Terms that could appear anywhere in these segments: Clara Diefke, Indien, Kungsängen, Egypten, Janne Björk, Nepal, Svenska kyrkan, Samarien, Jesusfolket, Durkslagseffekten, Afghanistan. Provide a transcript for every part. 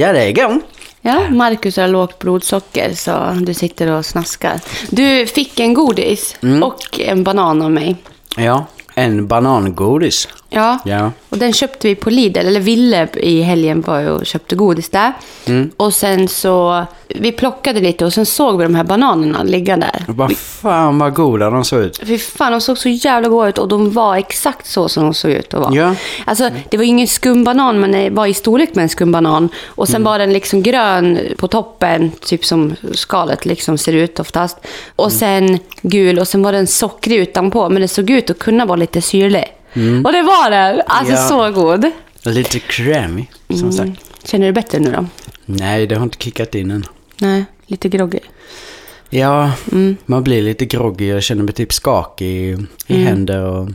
Jag är igång. Ja, Marcus har lågt blodsocker så du sitter och snaskar. Du fick en godis och en banan av mig. Ja, en banangodis. Ja, och den köpte vi på Lidl, eller Ville i helgen var och köpte godis där. Och sen så, vi plockade lite och sen såg vi de här bananerna ligga där. Vad fan vad goda de såg ut. Fy fan, de såg så jävla goda ut och de var exakt så som de såg ut att vara. Ja. Alltså, det var ju ingen skumbanan men det var i storlek med en skumbanan. Och sen var den liksom grön på toppen, typ som skalet liksom ser ut oftast. Och sen gul och sen var den sockrig utanpå men det såg ut att kunna vara lite syrlig. Och det var det, alltså så god. Lite creamy som sagt. Känner du bättre nu då? Nej, det har inte kickat in än. Nej, lite groggy. Ja, man blir lite groggy. Jag känner mig typ skakig i händer och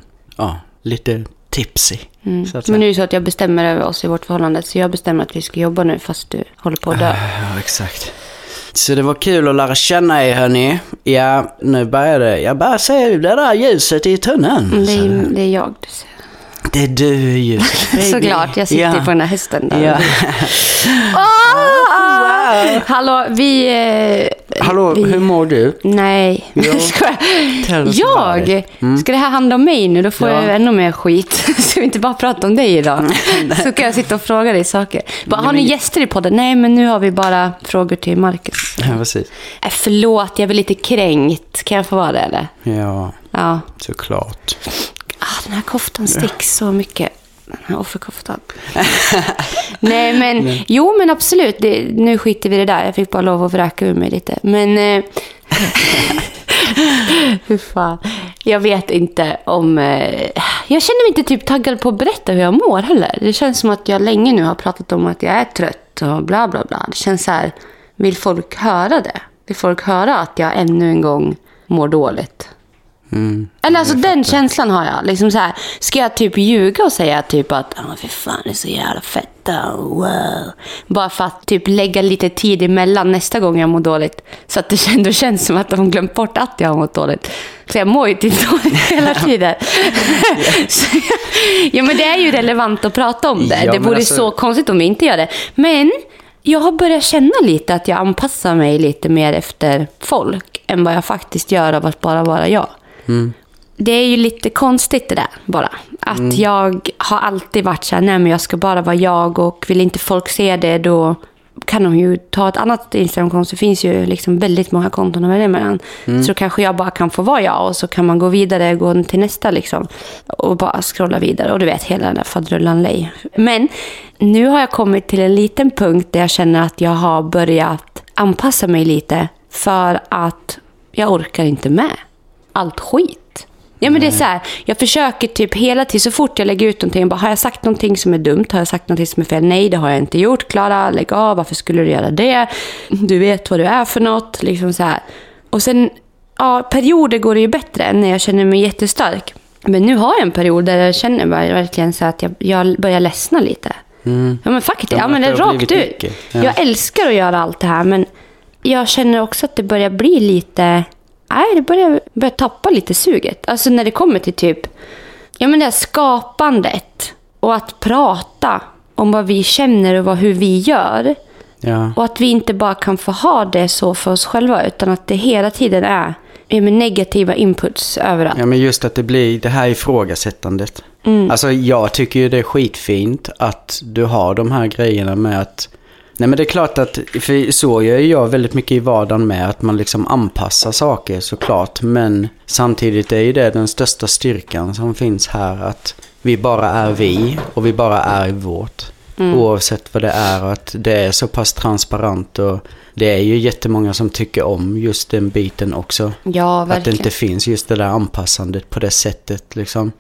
lite tipsy. Men nu är det så att jag bestämmer över oss i vårt förhållande. Så jag bestämmer att vi ska jobba nu fast du håller på att dö. Ja, exakt. Så det var kul att lära känna er, hörni. Ja, nu börjar det. Jag bara ser det där ljuset i tunneln. Det är jag du ser. Det är du ljuset. Såklart, jag sitter på den här hästen där. Ja. Wow. Hallå, vi... hur mår du? Nej. Ska det här handla om mig nu? Då får jag ännu mer skit. Ska vi inte bara prata om dig idag? Så kan jag sitta och fråga dig saker. Har ni gäster i podden? Nej, men nu har vi bara frågor till Marcus. Ja, precis. Förlåt, jag är lite kränkt. Kan jag få vara det, eller? Ja, såklart. Den här koftan sticks så mycket. Den här offerkoftan. Nej, men... Nej. Jo, men absolut. Nu skiter vi det där. Jag fick bara lov att vräka ur mig lite. Men... Hur fan. Jag vet inte om... Jag känner mig inte typ taggad på att berätta hur jag mår heller. Det känns som att jag länge nu har pratat om att jag är trött och bla bla bla. Det känns så här... Vill folk höra det? Vill folk höra att jag ännu en gång mår dåligt? Eller alltså den känslan har jag liksom så här, ska jag typ ljuga och säga typ att för fan det är så jävla fett wow. Bara för att typ lägga lite tid emellan nästa gång jag mår dåligt. Så att det ändå känns som att de glömt bort att jag har mått dåligt. Så jag mår ju inte dåligt hela tiden. Ja, men det är ju relevant att prata om det. Ja, det vore alltså... så konstigt om vi inte gör det. Men jag har börjat känna lite att jag anpassar mig lite mer efter folk än vad jag faktiskt gör av att bara vara jag. Det är ju lite konstigt det där bara. Att jag har alltid varit så här, nej men jag ska bara vara jag och vill inte folk se det, då kan de ju ta ett annat Instagramkonto. Det finns ju liksom väldigt många konton att välja mellan. Så kanske jag bara kan få vara jag och så kan man gå vidare, gå till nästa liksom. Och bara scrolla vidare och du vet hela den där fadrullan lej. Men nu har jag kommit till en liten punkt där jag känner att jag har börjat anpassa mig lite för att jag orkar inte med allt skit. Ja, men det är så här, jag försöker typ hela tiden så fort jag lägger ut någonting, bara, har jag sagt någonting som är dumt? Har jag sagt någonting som är fel? Nej, det har jag inte gjort. Klara, lägg av. Varför skulle du göra det? Du vet vad du är för något. Liksom så här. Och sen, ja, perioder går det ju bättre än när jag känner mig jättestark. Men nu har jag en period där jag känner verkligen så att jag börjar ledsna lite. Ja, men faktiskt. Ja, men det är rakt ut. Ja. Jag älskar att göra allt det här, men jag känner också att det börjar bli lite... Nej, det börjar tappa lite suget. Alltså när det kommer till typ... Ja, men det här skapandet. Och att prata om vad vi känner och hur vi gör. Ja. Och att vi inte bara kan få ha det så för oss själva. Utan att det hela tiden är med negativa inputs överallt. Ja, men just att det blir det här ifrågasättandet. Alltså jag tycker ju det är skitfint att du har de här grejerna med att... Nej, men det är klart att, för så gör jag väldigt mycket i vardagen med att man liksom anpassar saker såklart, men samtidigt är ju det den största styrkan som finns här, att vi bara är vi och vi bara är vårt, oavsett vad det är, och att det är så pass transparent och det är ju jättemånga som tycker om just den biten också. Ja, verkligen. Att det inte finns just det där anpassandet på det sättet liksom.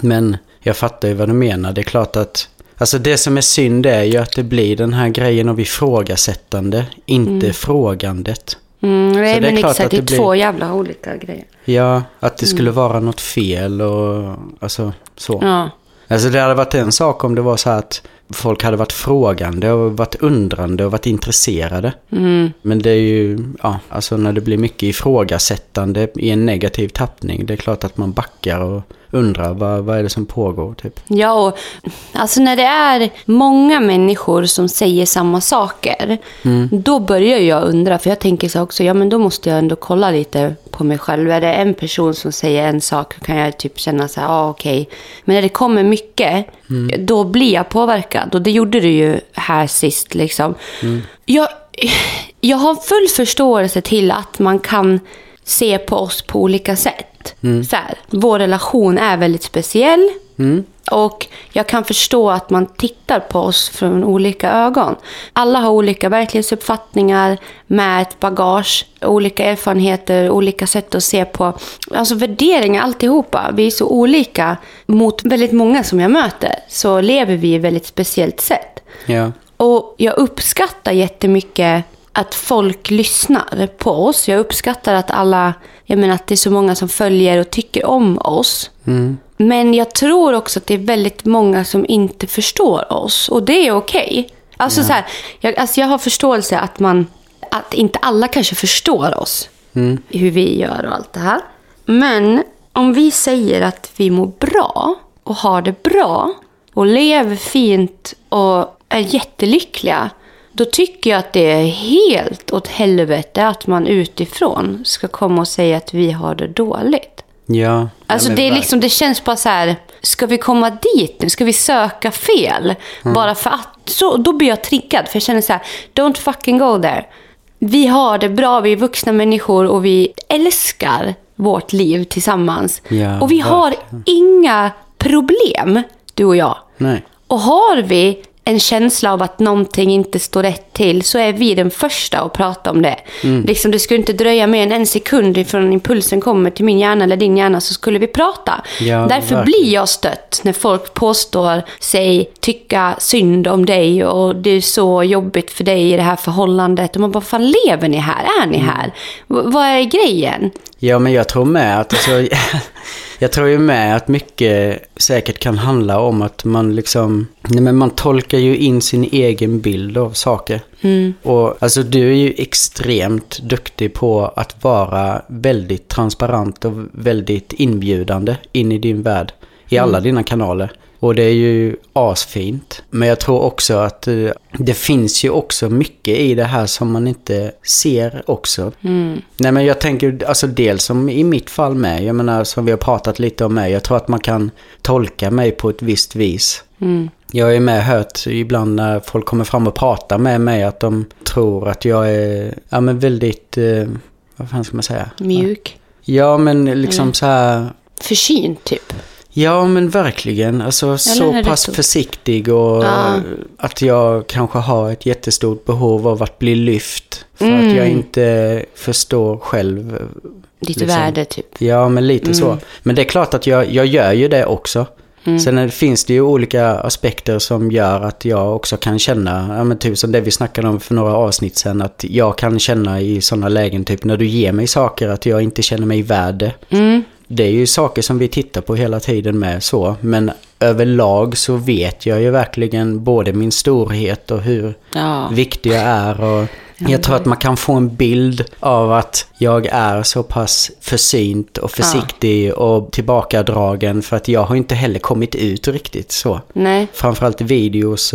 Men jag fattar ju vad du menar, det är klart att alltså det som är synd är ju att det blir den här grejen av ifrågasättande, inte frågandet. Nej, så det är men klart exakt, att det blir två jävla olika grejer. Ja, att det skulle vara något fel och alltså så. Ja. Alltså det hade varit en sak om det var så här att folk hade varit frågande och varit undrande och varit intresserade. Mm. Men det är ju, ja, alltså när det blir mycket ifrågasättande i en negativ tappning, det är klart att man backar och undrar vad är det som pågår typ. Ja, och alltså när det är många människor som säger samma saker, då börjar jag undra, för jag tänker så också, ja men då måste jag ändå kolla lite på mig själv. Är det en person som säger en sak kan jag typ känna så här, ja okej. Men när det kommer mycket, då blir jag påverkad, och det gjorde du ju här sist liksom. Jag har full förståelse till att man kan se på oss på olika sätt. Så här, vår relation är väldigt speciell, och jag kan förstå att man tittar på oss från olika ögon. Alla har olika verklighetsuppfattningar, med ett bagage, olika erfarenheter, olika sätt att se på, alltså värderingar, alltihopa. Vi är så olika. Mot väldigt många som jag möter så lever vi i väldigt speciellt sätt. Ja. Och jag uppskattar jättemycket att folk lyssnar på oss. Jag uppskattar att alla, jag menar att det är så många som följer och tycker om oss. Men jag tror också att det är väldigt många som inte förstår oss, och det är okej. Alltså så här, jag har förståelse att inte alla kanske förstår oss, hur vi gör och allt det här. Men om vi säger att vi mår bra och har det bra och lever fint och är jättelyckliga, då tycker jag att det är helt åt helvete att man utifrån ska komma och säga att vi har det dåligt. Ja. Alltså det är liksom, det känns bara så här, ska vi komma dit nu? Ska vi söka fel? Bara för att, så då blir jag triggad, för jag känner så här, don't fucking go there. Vi har det bra, vi är vuxna människor och vi älskar vårt liv tillsammans. Ja, och vi har inga problem, du och jag. Nej. Och har vi en känsla av att någonting inte står rätt till, så är vi den första att prata om det. Liksom, det skulle inte dröja mer än en sekund från impulsen kommer till min hjärna eller din hjärna, så skulle vi prata. Ja, därför blir jag stött när folk påstår sig tycka synd om dig och det är så jobbigt för dig i det här förhållandet. Och man bara, fan lever ni här? Är ni här? Vad är grejen? Ja, men jag tror med att jag tror ju med att mycket säkert kan handla om att man liksom, nej men man tolkar ju in sin egen bild av saker. Och alltså du är ju extremt duktig på att vara väldigt transparent och väldigt inbjudande in i din värld, i alla dina kanaler. Och det är ju asfint. Men jag tror också att det finns ju också mycket i det här som man inte ser också. Nej men jag tänker, alltså dels som i mitt fall med, jag menar som vi har pratat lite om med, jag tror att man kan tolka mig på ett visst vis. Jag har ju med hört ibland när folk kommer fram och pratar med mig att de tror att jag är, ja men väldigt, vad fan ska man säga? Mjuk. Ja men liksom så här... försynt typ. Ja men verkligen, alltså så pass försiktig och att jag kanske har ett jättestort behov av att bli lyft för att jag inte förstår själv ditt liksom värde typ. Ja men lite så, men det är klart att jag gör ju det också. Sen finns det ju olika aspekter som gör att jag också kan känna, ja men typ som det vi snackade om för några avsnitt sen, att jag kan känna i sådana lägen typ när du ger mig saker att jag inte känner mig värd. Det är ju saker som vi tittar på hela tiden med så, men överlag så vet jag ju verkligen både min storhet och hur viktig jag är, och jag tror att man kan få en bild av att jag är så pass försynt och försiktig och tillbakadragen för att jag har inte heller kommit ut riktigt så. Nej. Framförallt i videos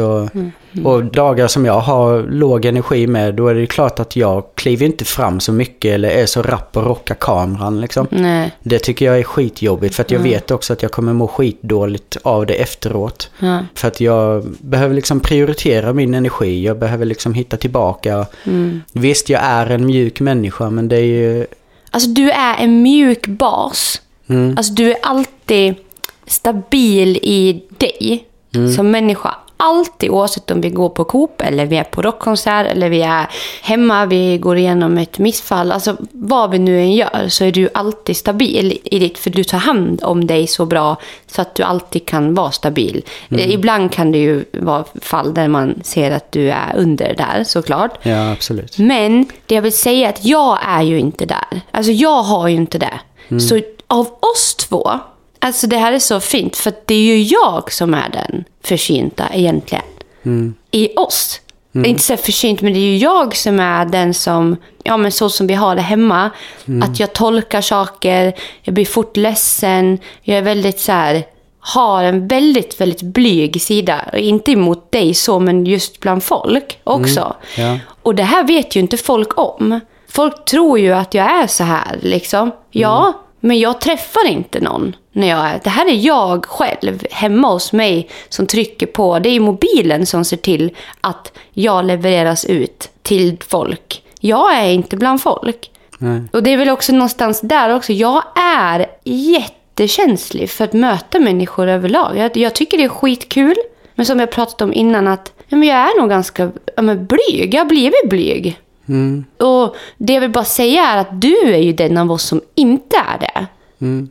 och dagar som jag har låg energi med, då är det klart att jag kliver inte fram så mycket eller är så rapp och rockar kameran liksom. Nej. Det tycker jag är skitjobbigt för att jag vet också att jag kommer må skitdåligt av det efteråt. För att jag behöver liksom prioritera min energi, jag behöver liksom hitta tillbaka. Visst, jag är en mjuk människa, men det är ju... Alltså du är en mjuk bas. Alltså du är alltid stabil i dig som människa. Alltid, oavsett om vi går på Coop eller vi är på rockkonsert eller vi är hemma, vi går igenom ett missfall. Alltså vad vi nu än gör så är du alltid stabil i ditt, för du tar hand om dig så bra så att du alltid kan vara stabil. Ibland kan det ju vara fall där man ser att du är under där såklart. Ja, absolut. Men det jag vill säga är att jag är ju inte där. Alltså jag har ju inte det. Så av oss två, alltså det här är så fint för det är ju jag som är den försynta egentligen. i oss. Det är inte så försynt, men det är ju jag som är den som, ja men så som vi har det hemma. Att jag tolkar saker, jag blir fort ledsen, jag är väldigt så här, har en väldigt, väldigt blyg sida. Och inte emot dig så, men just bland folk också. Ja. Och det här vet ju inte folk om. Folk tror ju att jag är så här liksom. Ja, men jag träffar inte någon när jag är. Det här är jag själv hemma hos mig som trycker på. Det är mobilen som ser till att jag levereras ut till folk. Jag är inte bland folk. Nej. Och det är väl också någonstans där också. Jag är jättekänslig för att möta människor överlag. Jag tycker det är skitkul. Men som jag pratat om innan att ja, men jag är nog ganska blyg. Jag blir blyg. Och det jag vill bara säga är att du är ju den av oss som inte är det.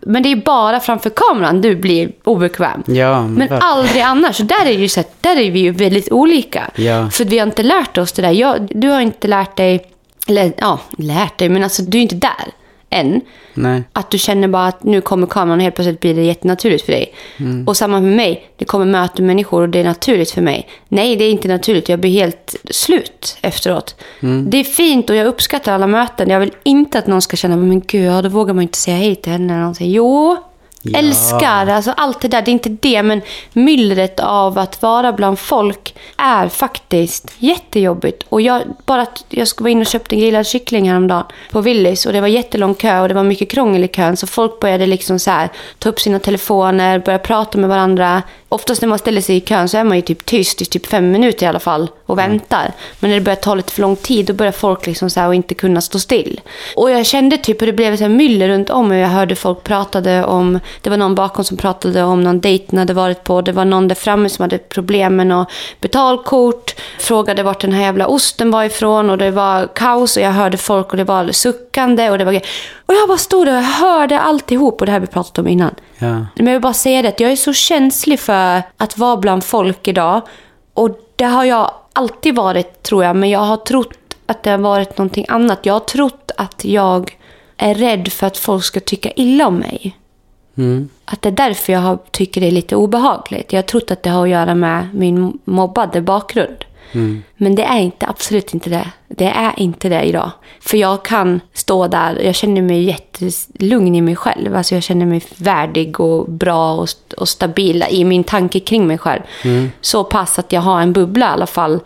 Men det är bara framför kameran du blir obekväm. Ja, men aldrig annars. Så där är ju så här, där är vi ju väldigt olika. Ja. För vi har inte lärt oss det där. Du har inte lärt dig, eller ja, lärt dig, men alltså du är inte där än. Nej. Att du känner bara att nu kommer kameran och helt plötsligt blir det jättenaturligt för dig. Och samma för mig, det kommer möta människor och det är naturligt för mig. Nej, det är inte naturligt, jag blir helt slut efteråt. Det är fint och jag uppskattar alla möten. Jag vill inte att någon ska känna, men gud, då vågar man inte säga hej till henne eller någonting. Jo, ja. Älskar, alltså allt det där, det är inte det, men myllret av att vara bland folk är faktiskt jättejobbigt. Och jag skulle vara in och köpte en grillad kyckling häromdagen på Willys, och det var jättelång kö och det var mycket krångel i kön, så folk började liksom så här, ta upp sina telefoner, börja prata med varandra. Oftast när man ställer sig i kön så är man ju typ tyst i typ 5 minuter i alla fall och väntar. Men när det börjar ta lite för lång tid, då börjar folk liksom så här och inte kunna stå still. Och jag kände typ hur det blev så här myller runt om, och jag hörde folk pratade om, det var någon bakom som pratade om någon dejten hade varit på, det var någon där framme som hade problem med något betalkort, frågade vart den här jävla osten var ifrån, och det var kaos, och jag hörde folk och det var suckande och det var och jag bara stod där och hörde alltihop, och det här vi pratat om innan. Ja. Men jag vill bara säga det, att jag är så känslig för att vara bland folk idag, och det har jag alltid varit, tror jag, men jag har trott att det har varit någonting annat. Jag har trott att jag är rädd för att folk ska tycka illa om mig. Att det är därför jag tycker det är lite obehagligt. Jag har trott att det har att göra med min mobbade bakgrund. Men det är inte, absolut inte det. Det är inte det idag. För jag kan stå där, jag känner mig jättelugn i mig själv. Alltså jag känner mig värdig och bra och stabil i min tanke kring mig själv. Så pass att jag har en bubbla i alla fall.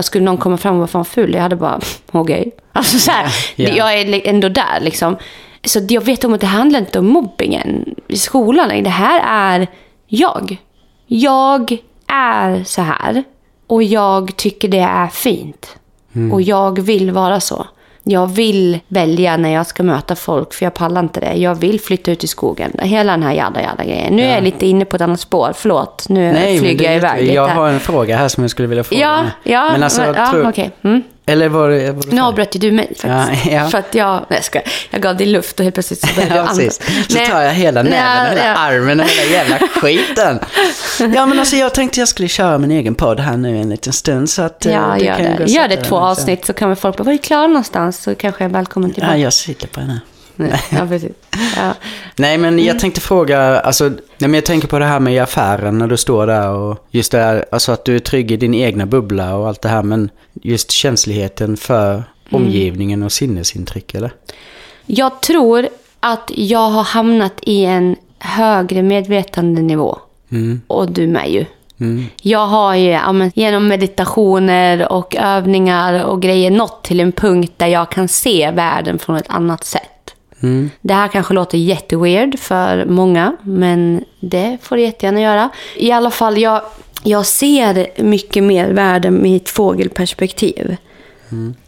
Skulle någon komma fram och vara fan ful, jag hade bara, okej. Alltså så här, jag är ändå där liksom. Så jag vet om att det handlar inte om mobbingen i skolan. Det här är jag. Jag är så här. Och jag tycker det är fint. Och jag vill vara så. Jag vill välja när jag ska möta folk, för jag pallar inte det. Jag vill flytta ut i skogen. Hela den här jävla grejen. Nu är jag lite inne på ett annat spår. Förlåt, nu flyger jag iväg lite. Jag har en fråga här som jag skulle vilja fråga. Ja, men alltså, okej. Eller var det nu avbröt ju du mig faktiskt. För att jag gav dig luft och helt plötsligt så började jag andas. Så tar jag hela näven, hela armen och hela jävla skiten. Ja, men alltså jag tänkte jag skulle köra min egen podd här nu en liten stund. Så att, gör det 2 avsnitt så kan vi folk bara, var är klar någonstans? Så kanske jag är välkommen tillbaka. Ja, jag sitter på den här. Ja, precis. Ja. Nej, men jag tänkte fråga, alltså, jag tänker på det här med affären när du står där, och just det här, alltså att du är trygg i din egna bubbla och allt det här, men just känsligheten för omgivningen och sinnesintryck, eller? Jag tror att jag har hamnat i en högre medvetandenivå. Och du med ju. Jag har ju genom meditationer och övningar och grejer nått till en punkt där jag kan se världen från ett annat sätt. Det här kanske låter jätteweird för många, men det får det jättegärna göra. I alla fall, jag ser mycket mer världen med ett fågelperspektiv.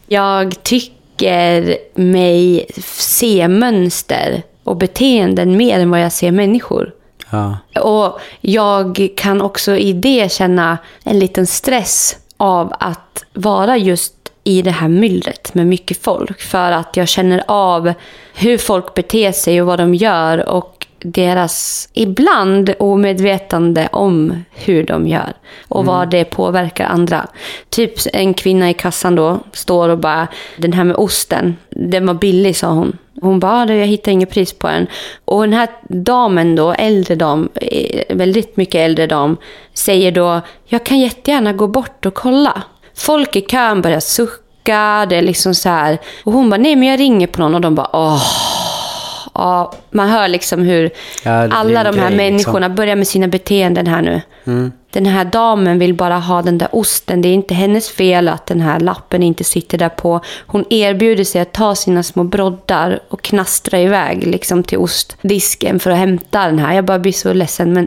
Jag tycker mig se mönster och beteenden mer än vad jag ser människor. Ja. Och jag kan också i det känna en liten stress av att vara just i det här myllret med mycket folk, för att jag känner av hur folk beter sig och vad de gör och deras ibland omedvetande om hur de gör och vad det påverkar andra. Typ en kvinna i kassan då står och bara, den här med osten, den var billig, sa hon. Hon bara, jag hittar inget pris på den. Och den här damen då, äldre dam, väldigt mycket äldre dam, säger då, jag kan jättegärna gå bort och kolla. Folk i kön börjar sucka, det är liksom så här. Och hon bara, nej men jag ringer på någon, och de bara, åh. Ja, man hör liksom hur alla de här människorna börjar med sina beteenden här nu. Mm. Den här damen vill bara ha den där osten. Det är inte hennes fel att den här lappen inte sitter där på. Hon erbjuder sig att ta sina små broddar och knastra iväg liksom till ostdisken för att hämta den här. Jag bara blir så ledsen. Men...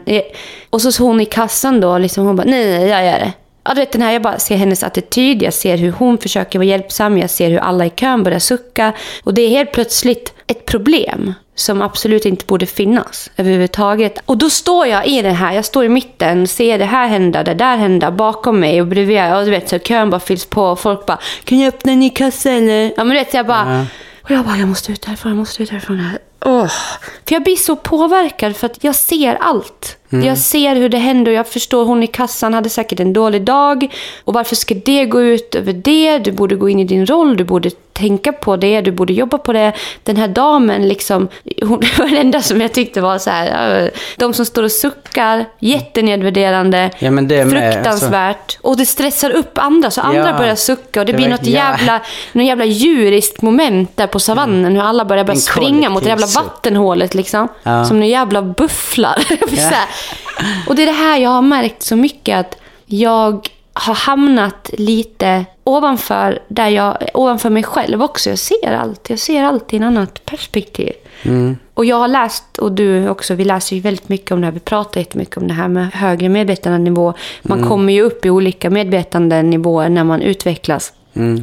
Och så hon i kassan då, liksom, hon bara, nej jag gör det. Ja, du vet, den här, jag bara ser hennes attityd. Jag ser hur hon försöker vara hjälpsam. Jag ser hur alla i kön börjar sucka. Och det är helt plötsligt ett problem som absolut inte borde finnas överhuvudtaget. Och då står jag i den här, jag står i mitten, ser det här hända, det där hända bakom mig och bredvid, och du vet så kön bara fylls på och folk bara, kan jag öppna en ny kassa eller? Ja men du vet, jag bara, och jag bara, jag måste ut härifrån här. Oh. För jag blir så påverkad för att jag ser allt. Mm. Jag ser hur det händer och jag förstår, hon i kassan hade säkert en dålig dag. Och varför ska det gå ut över det? Du borde gå in i din roll, du borde tänka på det, du borde jobba på det. Den här damen liksom, hon var den enda som jag tyckte var så här. De som står och suckar, jättenedvärderande, ja, men det fruktansvärt med, alltså. Och det stressar upp andra, så andra börjar sucka. Och det blir något jävla djuriskt moment där på savannen. Hur alla börjar springa mot det jävla vattenhålet liksom, som nu jävla bufflar. Och det är det här jag har märkt så mycket, att jag har hamnat lite ovanför mig själv också. Jag ser allt i en annat perspektiv. Mm. Och jag har läst, och du också, vi läser ju väldigt mycket om det här, vi pratar jättemycket om det här med högre medvetandenivå. Man kommer ju upp i olika medvetandenivåer när man utvecklas.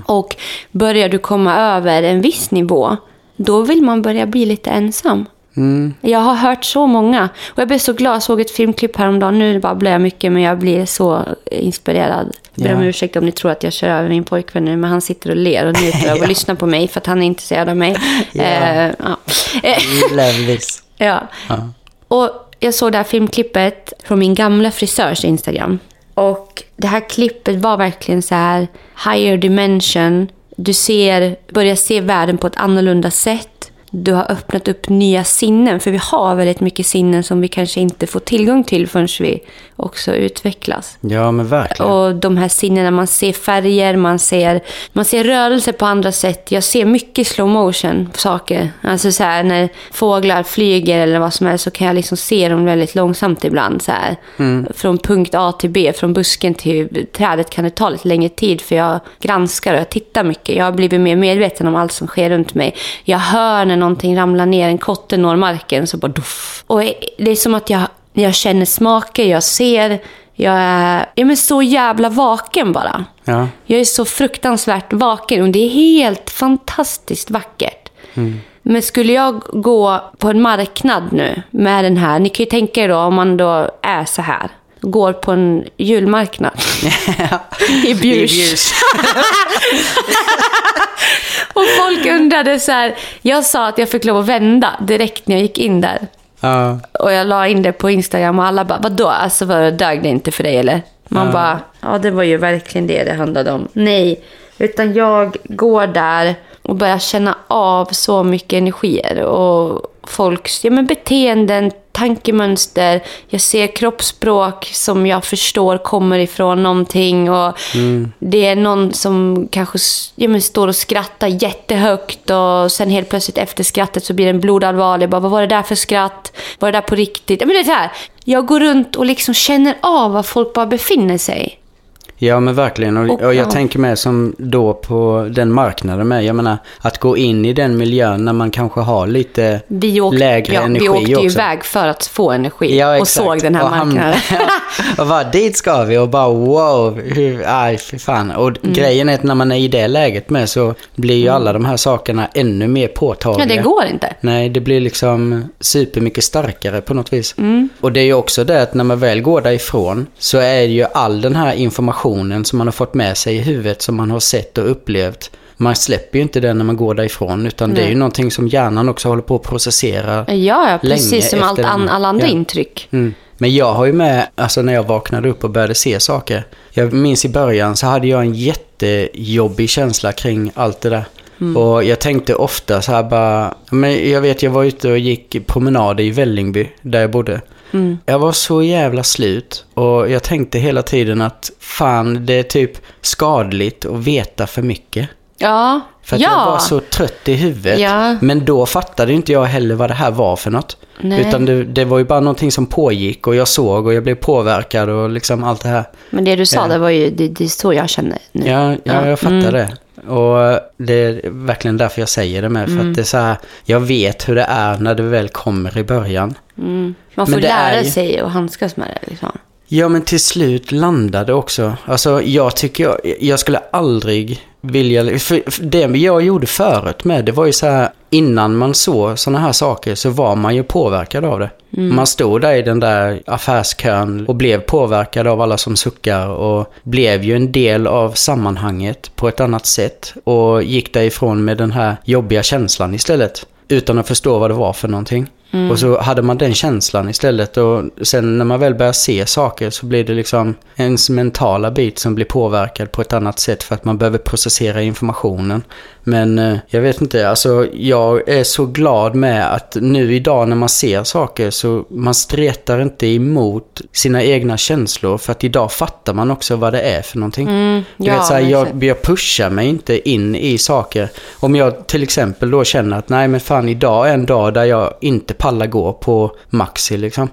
Och börjar du komma över en viss nivå, då vill man börja bli lite ensam. Mm. Jag har hört så många. Och jag blev så glad, jag såg ett filmklipp häromdagen. Nu babblar jag mycket, men jag blir så inspirerad. Jag ber om ursäkt om ni tror att jag kör över min pojkvän nu, men han sitter och ler och njuter och lyssnar på mig för att han är intresserad av mig. Och jag såg det här filmklippet från min gamla frisörs Instagram. Och det här klippet var verkligen så här higher dimension. Du börjar se världen på ett annorlunda sätt. Du har öppnat upp nya sinnen, för vi har väldigt mycket sinnen som vi kanske inte får tillgång till förrän vi också utvecklas. Ja, men verkligen. Och de här sinnena, man ser färger, man ser rörelser på andra sätt. Jag ser mycket slow motion saker. Alltså så här, när fåglar flyger eller vad som helst, så kan jag liksom se dem väldigt långsamt ibland så här. Mm. Från punkt A till B, från busken till trädet kan det ta lite längre tid, för jag granskar och jag tittar mycket. Jag har blivit mer medveten om allt som sker runt mig. Jag hör när någonting ramlar ner, en kotte når marken, så bara duff. Och det är som att jag känner smaker, jag ser, jag är så jävla vaken bara. Ja. Jag är så fruktansvärt vaken och det är helt fantastiskt vackert. Mm. Men skulle jag gå på en marknad nu med den här, ni kan ju tänka er då, om man då är så här, går på en julmarknad i Bjurs. Och folk undrade så här, jag sa att jag fick lov att vända direkt när jag gick in där. Och jag la in det på Instagram och alla bara, vadå? Alltså var det dög det inte för dig eller? Man bara, ja det var ju verkligen det handlade om. Nej, utan jag går där och börjar känna av så mycket energier och folks beteenden, tankemönster. Jag ser kroppsspråk som jag förstår kommer ifrån någonting, och det är någon som kanske står och skrattar jättehögt, och sen helt plötsligt efter skrattet så blir det en blodallvar. Jag bara, vad var det där för skratt? Var det där på riktigt? Men det är så här. Jag går runt och liksom känner av var folk bara befinner sig. Ja men verkligen, och jag tänker med som då på den marknaden med, jag menar att gå in i den miljön när man kanske har lite lägre energi också. Vi åkte ju iväg för att få energi och såg den här marknaden. Och bara, dit ska vi, och bara wow, för fan. Och grejen är att när man är i det läget med, så blir ju alla de här sakerna ännu mer påtagliga. Ja, det går inte. Nej, det blir liksom supermycket starkare på något vis. Och det är ju också det att när man väl går därifrån, så är ju all den här informationen som man har fått med sig i huvudet, som man har sett och upplevt, man släpper ju inte den när man går därifrån, utan det är ju någonting som hjärnan också håller på att processera. Ja, precis som alla andra intryck. Mm. Men jag har ju med, alltså när jag vaknade upp och började se saker, jag minns i början så hade jag en jättejobbig känsla kring allt det där. Och jag tänkte ofta så här bara, men jag vet jag var ute och gick promenader i Vällingby där jag bodde. Jag var så jävla slut och jag tänkte hela tiden att fan, det är typ skadligt att veta för mycket. Ja. För att jag var så trött i huvudet. Ja. Men då fattade inte jag heller vad det här var för något. Nej. Utan det var ju bara någonting som pågick och jag såg och jag blev påverkad och liksom allt det här. Men det du sa det var ju det så jag känner nu. Ja, jag fattar det. Och det är verkligen därför jag säger det med. För att det är så här, jag vet hur det är när det väl kommer i början. Man får lära sig och handskas med det liksom. Ja, men till slut landade också. Alltså jag tycker jag skulle aldrig vilja, för det jag gjorde förut med, det var ju så här, innan man såg såna här saker så var man ju påverkad av det. Man stod där i den där affärskön och blev påverkad av alla som suckar och blev ju en del av sammanhanget på ett annat sätt och gick därifrån med den här jobbiga känslan istället utan att förstå vad det var för någonting. Och så hade man den känslan istället, och sen när man väl börjar se saker så blir det liksom ens mentala bit som blir påverkad på ett annat sätt för att man behöver processera informationen. Men jag vet inte, alltså jag är så glad med att nu idag när man ser saker så man stretar inte emot sina egna känslor, för att idag fattar man också vad det är för någonting. Jag vet, så här, jag pushar mig inte in i saker. Om jag till exempel då känner att nej men fan, idag är en dag där jag inte pallar gå på Maxi liksom.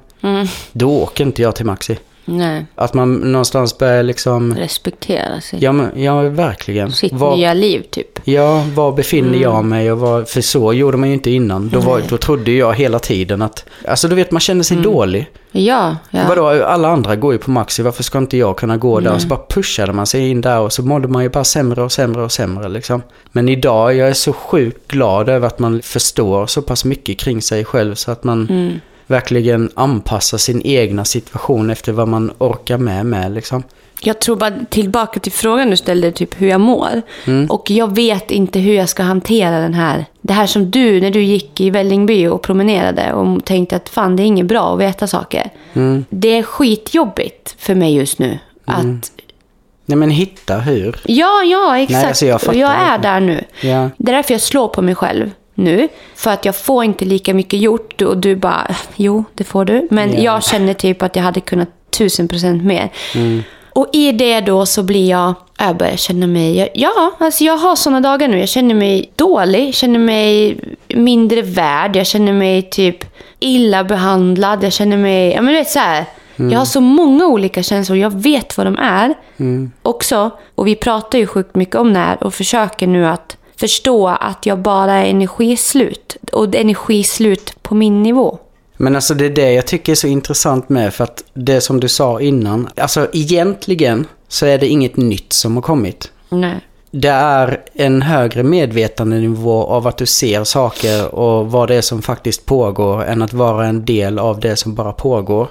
Då åker inte jag till Maxi. Nej. Att man någonstans börjar liksom respektera sig. Ja, verkligen. Sitt nya liv typ. Ja, var befinner jag mig och för så gjorde man ju inte innan. Då trodde jag hela tiden att, alltså du vet, man känner sig dålig. Ja. Vadå, alla andra går ju på Maxi, varför ska inte jag kunna gå där? Och så bara pushade man sig in där och så mådde man ju bara sämre och sämre och sämre liksom. Men idag, jag är så sjukt glad över att man förstår så pass mycket kring sig själv så att man verkligen anpassa sin egna situation efter vad man orkar med liksom. Jag tror bara tillbaka till frågan du ställde, typ hur jag mår. Och jag vet inte hur jag ska hantera det här som du, när du gick i Vällingby och promenerade och tänkte att fan, det är inget bra att veta saker. Det är skitjobbigt för mig just nu att... Nej, men hitta hur. Ja, exakt. Nej, alltså jag är där nu. Ja. Det är därför jag slår på mig själv nu, för att jag får inte lika mycket gjort och du bara, jo det får du, men jag känner typ att jag hade kunnat 1000% mer. Och i det då så blir jag börjar känna mig, alltså jag har såna dagar nu, jag känner mig dålig, jag känner mig mindre värd, jag känner mig typ illa behandlad, jag känner mig, ja men du vet såhär. Jag har så många olika känslor, jag vet vad de är också, och vi pratar ju sjukt mycket om det här och försöker nu att förstå att jag bara är energislut. Och energislut på min nivå. Men alltså det är det jag tycker är så intressant med. För att det som du sa innan. Alltså egentligen så är det inget nytt som har kommit. Nej. Det är en högre medvetandenivå av att du ser saker och vad det är som faktiskt pågår, än att vara en del av det som bara pågår.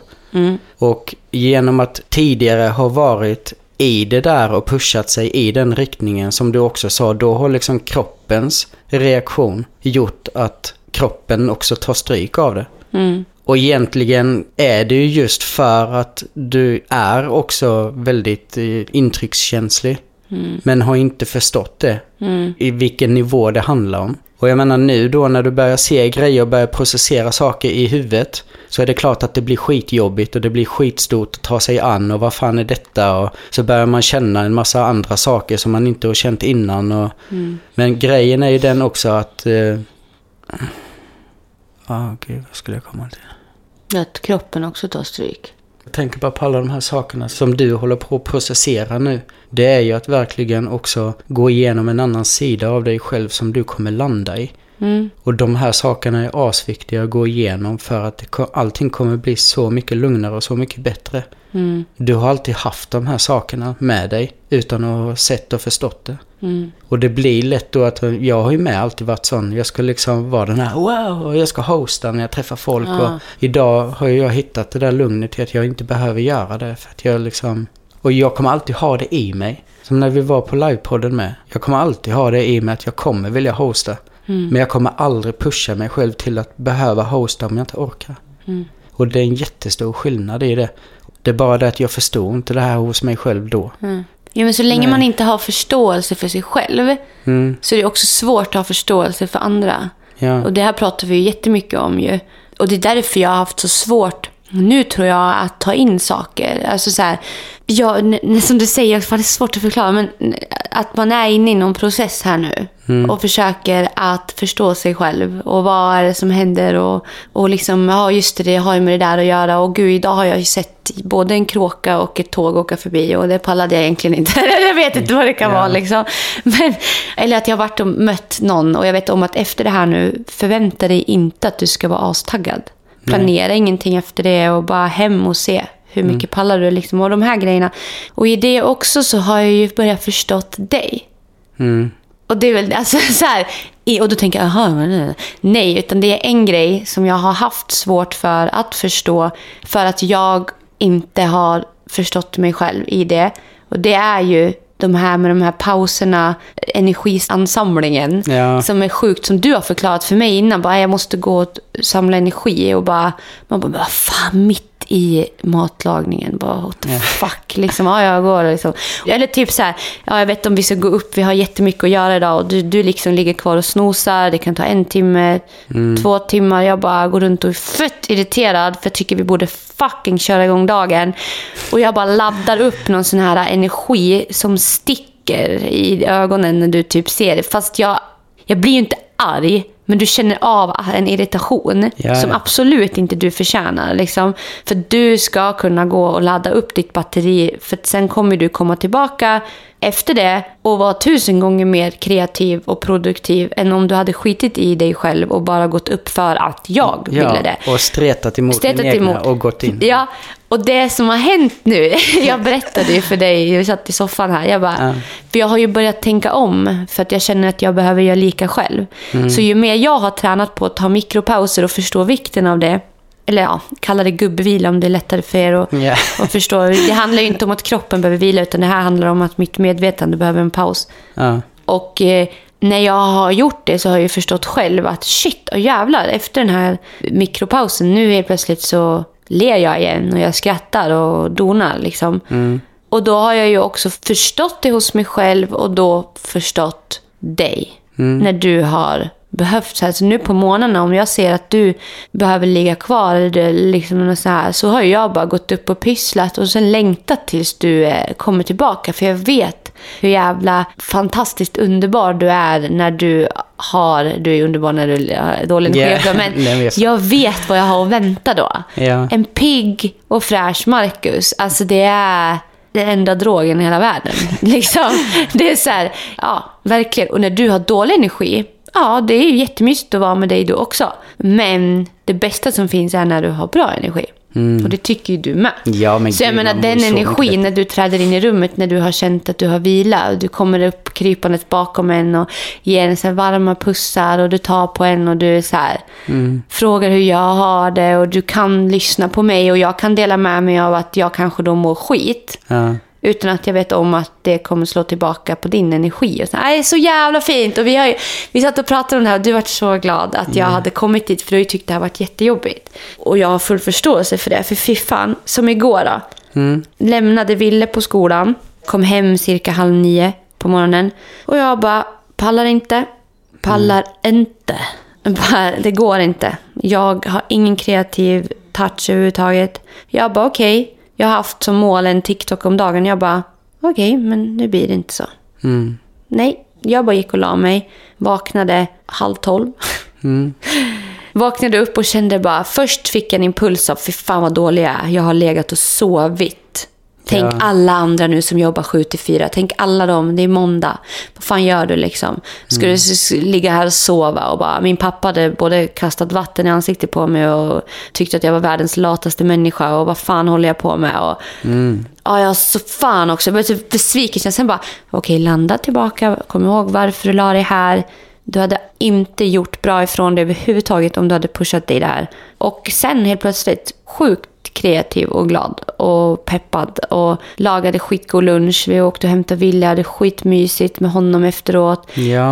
Och genom att tidigare ha varit i det där och pushat sig i den riktningen som du också sa, då har liksom kroppens reaktion gjort att kroppen också tar stryk av det. Och egentligen är det ju just för att du är också väldigt intryckskänslig, men har inte förstått det i vilken nivå det handlar om. Och jag menar nu då när du börjar se grejer och börjar processera saker i huvudet, så är det klart att det blir skitjobbigt och det blir skitstort att ta sig an och vad fan är detta, och så börjar man känna en massa andra saker som man inte har känt innan och, men grejen är ju den också att gud, vad skulle jag komma till? Att kroppen också tar stryk. Jag tänker bara på alla de här sakerna som du håller på att processera nu. Det är ju att verkligen också gå igenom en annan sida av dig själv som du kommer landa i. Och de här sakerna är asviktiga att gå igenom, för att allting kommer bli så mycket lugnare och så mycket bättre. Du har alltid haft de här sakerna med dig utan att ha sett och förstått det. Och det blir lätt då att jag har ju med alltid varit sån, jag ska liksom vara den här wow, och jag ska hosta när jag träffar folk. Och idag har jag hittat det där lugnet till att jag inte behöver göra det, för att jag liksom, och jag kommer alltid ha det i mig, som när vi var på livepodden med, jag kommer alltid ha det i mig att jag kommer vilja hosta. Men jag kommer aldrig pusha mig själv till att behöva hosta om jag inte orkar. Och det är en jättestor skillnad i det. Det är bara det att jag förstår inte det här hos mig själv då. Ja, men så länge man inte har förståelse för sig själv så är det också svårt att ha förståelse för andra. Ja. Och det här pratar vi ju jättemycket om ju. Och det är därför jag har haft så svårt nu tror jag att ta in saker. Alltså så här, som du säger, det är svårt att förklara, men att man är inne i någon process här nu och försöker att förstå sig själv och vad är det som händer och liksom, ja just det, jag har ju med det där att göra och gud, idag har jag ju sett både en kråka och ett tåg åka förbi och det pallade jag egentligen inte. Jag vet inte vad det kan vara liksom. Men, eller att jag har varit och mött någon och jag vet om att efter det här nu förvänta dig inte att du ska vara astaggad. Planera ingenting efter det och bara hem och se hur mycket pallar du liksom och de här grejerna. Och i det också så har jag ju börjat förstått dig. Och det är väl alltså så här, och då tänker jag nej, utan det är en grej som jag har haft svårt för att förstå för att jag inte har förstått mig själv i det. Och det är ju de här med de här pauserna, energiansamlingen som är sjukt, som du har förklarat för mig innan, bara jag måste gå och samla energi och man bara fan, mitt i matlagningen bara what the fuck liksom, jag går liksom. Eller typ så här, jag vet om vi ska gå upp, vi har jättemycket att göra idag och du liksom ligger kvar och snosar, det kan ta 1 timme 2 timmar, jag bara går runt och är fett irriterad för jag tycker vi borde fucking köra igång dagen och jag bara laddar upp någon sån här energi som sticker i ögonen när du typ ser det, fast jag blir ju inte arg. Men du känner av en irritation som absolut inte du förtjänar. Liksom. För du ska kunna gå och ladda upp ditt batteri. För sen kommer du komma tillbaka efter det och vara 1000 gånger mer kreativ och produktiv än om du hade skitit i dig själv och bara gått upp för att jag ville det. Och stretat emot och gått in. Ja, och det som har hänt nu, jag berättade ju för dig, jag satt i soffan här, jag bara, för jag har ju börjat tänka om för att jag känner att jag behöver göra lika själv. Så ju mer jag har tränat på att ta mikropauser och förstå vikten av det, eller kalla det gubbvila om det är lättare för er att förstå. Det handlar ju inte om att kroppen behöver vila, utan det här handlar om att mitt medvetande behöver en paus. Och när jag har gjort det så har jag ju förstått själv att shit och jävlar, efter den här mikropausen, nu helt plötsligt så ler jag igen och jag skrattar och donar liksom. Och då har jag ju också förstått det hos mig själv och då förstått dig när du har behövt så här. Så nu på månaderna, om jag ser att du behöver ligga kvar eller liksom så här, så har jag bara gått upp och pysslat och sen längtat tills du kommer tillbaka, för jag vet hur jävla fantastiskt underbar du är när du är underbar när du är dålig energi, men jag vet vad jag har att vänta då. En pigg och fräsch Marcus, alltså det är den enda drogen i hela världen liksom. Det är så här, verkligen. Och när du har dålig energi, det är ju jättemysigt att vara med dig då också. Men det bästa som finns är när du har bra energi. Och det tycker ju du med. Så jag menar, den energin när du träder in i rummet, när du har känt att du har vila och du kommer upp krypandet bakom en och ger en så här varma pussar och du tar på en och du är så här, frågar hur jag har det och du kan lyssna på mig och jag kan dela med mig av att jag kanske då mår skit. Utan att jag vet om att det kommer slå tillbaka på din energi. Och så, det är så jävla fint. Och vi satt och pratade om det här och du var så glad att jag hade kommit dit, för du tyckte det här varit jättejobbigt. Och jag har full förståelse för det. För fiffan, som igår då. Lämnade Ville på skolan. Kom hem cirka 9:30 på morgonen. Och jag bara, pallar inte. Bara, det går inte. Jag har ingen kreativ touch överhuvudtaget. Jag bara okej. Jag har haft som mål en TikTok om dagen. Jag bara, okej, men nu blir det inte så. Nej, jag bara gick och la mig. Vaknade 11:30. Vaknade upp och kände bara, först fick jag en impuls av, fy fan vad dålig jag är. Jag har legat och sovit. Tänk alla andra nu som jobbar 7-4. Tänk alla dem, det är måndag. Vad fan gör du liksom? Ska du ligga här och sova? Och bara, min pappa hade både kastat vatten i ansiktet på mig och tyckte att jag var världens lataste människa. Och vad fan håller jag på med? Och, jag så fan också. Jag blev typ besviken. Sen bara, okej, landa tillbaka. Kom ihåg varför du la dig här. Du hade inte gjort bra ifrån dig överhuvudtaget om du hade pushat dig där. Och sen helt plötsligt, sjukt kreativ och glad och peppad och lagade skitgod lunch. Vi åkte och hämtade Ville, hade skitmysigt med honom efteråt.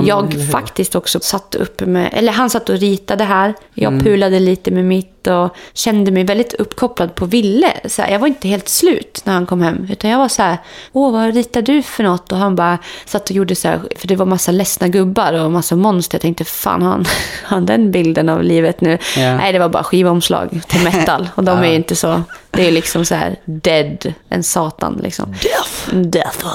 Jag faktiskt också satt uppe med, eller han satt och ritade här. Jag pulade lite med mitt ut och kände mig väldigt uppkopplad på Ville. Så här, jag var inte helt slut när han kom hem, utan jag var så här, åh, vad ritar du för något? Och han bara satt och gjorde så här, för det var massa ledsna gubbar och massa monster. Jag tänkte, fan, han den bilden av livet nu. Yeah. Nej, det var bara skivomslag till metal. Och de är ju inte så, det är liksom så här dead, en satan liksom. Death.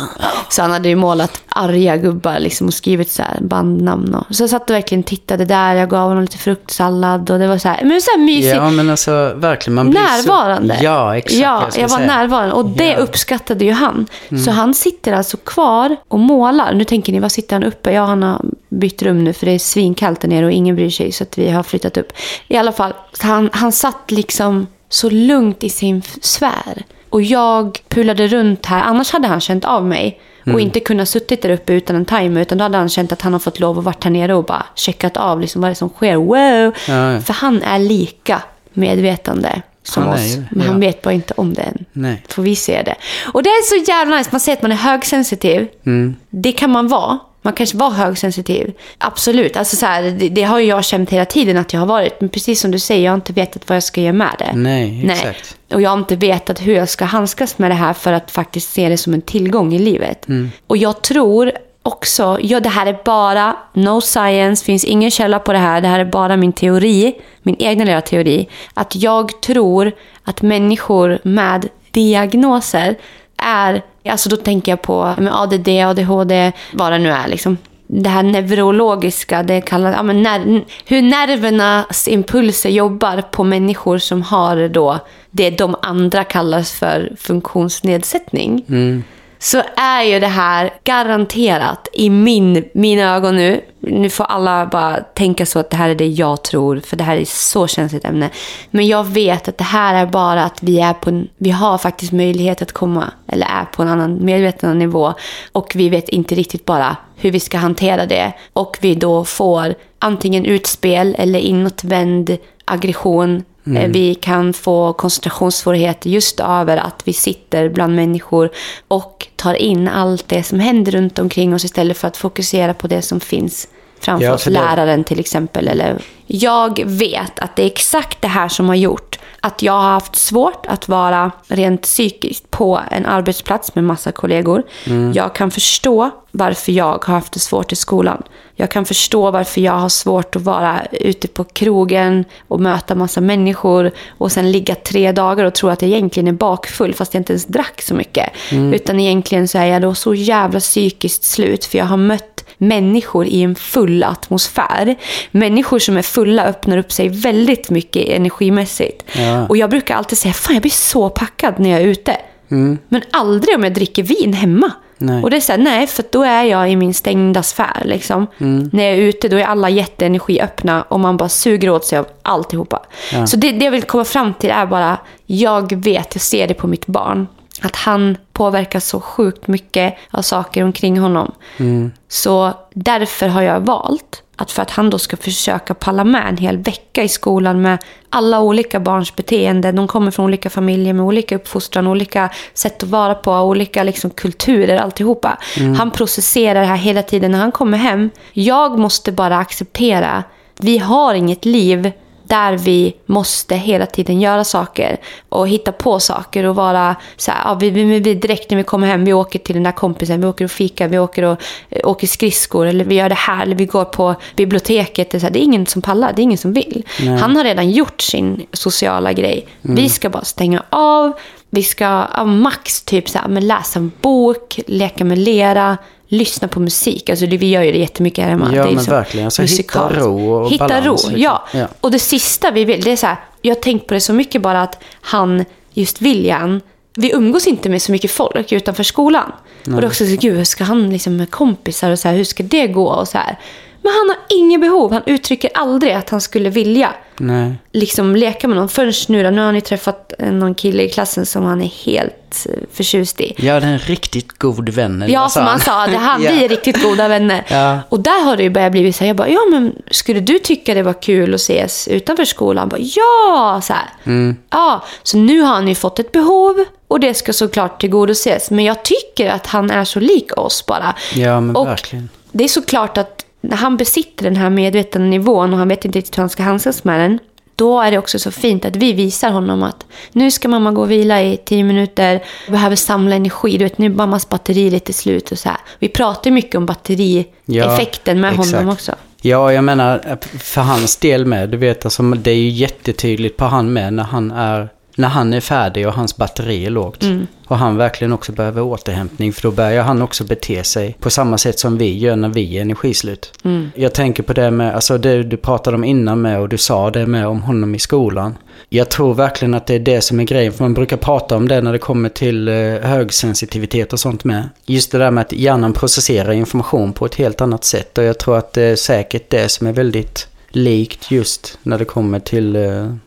Så han hade ju målat arga gubbar liksom och skrivit så här bandnamn. Och så jag satt och verkligen tittade där. Jag gav honom lite fruktsallad och det var så här mysigt. Ja, men alltså verkligen, man blir närvarande. Så... Ja, exakt. Ja, jag var närvarande och det uppskattade ju han. Mm. Så han sitter alltså kvar och målar. Nu tänker ni, vad sitter han uppe? Ja, han har bytt rum nu för det är svinkallt där nere och ingen bryr sig, så att vi har flyttat upp. I alla fall, han satt liksom så lugnt i sin sfär. Och jag pulade runt här. Annars hade han känt av mig. Mm. Och inte kunnat suttit där uppe utan en timer. Utan då hade han känt att han har fått lov att vara här nere och bara checkat av liksom, vad det är som sker. Wow! Ja. För han är lika medvetande som oss. Men han vet bara inte om det än. Nej. För vi ser det. Och det är så jävla nice. Man ser att man är högsensitiv. Mm. Det kan man vara. Man kanske var högsensitiv. Absolut. Alltså så här, det har ju jag känt hela tiden att jag har varit. Men precis som du säger, jag har inte vetat vad jag ska göra med det. Nej, exakt. Nej. Och jag har inte vetat hur jag ska handskas med det här för att faktiskt se det som en tillgång i livet. Mm. Och jag tror också, det här är bara no science, finns ingen källa på det här är bara min teori, min egna lilla teori, att jag tror att människor med diagnoser är, alltså då tänker jag på ADD, ADHD, vad det nu är liksom. Det här neurologiska, det kallas, hur nervernas impulser jobbar på människor som har då det de andra kallas för funktionsnedsättning. Mm. Så är ju det här garanterat i mina ögon nu. Nu får alla bara tänka så att det här är det jag tror, för det här är så känsligt ämne. Men jag vet att det här är bara att vi har faktiskt möjlighet att komma, eller är på en annan medveten nivå. Och vi vet inte riktigt bara hur vi ska hantera det. Och vi då får antingen utspel eller inåtvänd aggression. Mm. Vi kan få koncentrationssvårigheter just över att vi sitter bland människor och tar in allt det som händer runt omkring oss istället för att fokusera på det som finns framför oss, läraren till exempel. Eller... Jag vet att det är exakt det här som har gjort att jag har haft svårt att vara rent psykiskt på en arbetsplats med massa kollegor. Mm. Jag kan förstå varför jag har haft det svårt i skolan. Jag kan förstå varför jag har svårt att vara ute på krogen och möta massa människor och sen ligga 3 dagar och tro att jag egentligen är bakfull fast jag inte ens drack så mycket. Mm. Utan egentligen så är jag då så jävla psykiskt slut för jag har mött människor i en full atmosfär. Människor som är fulla öppnar upp sig väldigt mycket energimässigt. Ja. Och jag brukar alltid säga, fan jag blir så packad när jag är ute. Mm. Men aldrig om jag dricker vin hemma. Nej. Och det är så här, nej, för då är jag i min stängda sfär liksom. Mm. När jag är ute då är alla jätteenergiöppna och man bara suger åt sig av alltihopa. Ja. Så det jag vill komma fram till är bara, jag ser det på mitt barn. Att han påverkas så sjukt mycket av saker omkring honom. Mm. Så därför har jag valt att för att han då ska försöka palla med en hel vecka i skolan med alla olika barns beteende. De kommer från olika familjer med olika uppfostran, olika sätt att vara på, olika liksom kulturer, alltihopa. Mm. Han processerar det här hela tiden när han kommer hem. Jag måste bara acceptera, vi har inget liv där vi måste hela tiden göra saker och hitta på saker och vara så här, ja, vi direkt när vi kommer hem, vi åker till den där kompisen, vi åker och fika, vi åker och åker skridskor eller vi gör det här, eller vi går på biblioteket. Det är, så här, det är ingen som pallar, det är ingen som vill. Nej. Han har redan gjort sin sociala grej. Mm. Vi ska bara stänga av, vi ska max typ så här, men läsa en bok, leka med lera, lyssna på musik. Alltså vi gör ju det jättemycket här hemma. Ja, det är men verkligen. Alltså, hitta ro och balans. Liksom. Ja. Och det sista vi vill, det är så här, jag har tänkt på det så mycket bara att han, just William, vi umgås inte med så mycket folk utanför skolan. Nej. Och det är också så, gud, hur ska han liksom med kompisar och så här, hur ska det gå och så här. Men han har inget behov. Han uttrycker aldrig att han skulle vilja liksom leka med någon. Förrän nu har han ju träffat någon kille i klassen som han är helt förtjust i. Ja, den är en riktigt god vän. Ja, som han sa. Vi är riktigt goda vänner. Ja. Och där har det ju börjat blivit så här. Jag bara, ja men skulle du tycka det var kul att ses utanför skolan? Han bara, ja! Så här. Mm. Ja, så nu har han ju fått ett behov. Och det ska såklart tillgodoses. Men jag tycker att han är så lik oss bara. Ja, men och verkligen. Det är såklart att när han besitter den här medvetna nivån och han vet inte riktigt hur han ska handskas med den, Då är det också så fint att vi visar honom att nu ska mamma gå och vila i 10 minuter. Vi behöver samla energi. Du vet, nu är mammas batteri lite slut och så här. Vi pratar mycket om batterieffekten med honom också. Ja, jag menar för hans del med. Du vet, alltså, det är ju jättetydligt på han med när han är färdig och hans batteri är lågt. Mm. Och han verkligen också behöver återhämtning, för då börjar han också bete sig på samma sätt som vi gör när vi är energislut. Mm. Jag tänker på det med, alltså det du pratade om innan med, och du sa det med om honom i skolan. Jag tror verkligen att det är det som är grejen, för man brukar prata om det när det kommer till högsensitivitet och sånt med. Just det där med att hjärnan processerar information på ett helt annat sätt, och jag tror att det är säkert det som är väldigt likt just när det kommer till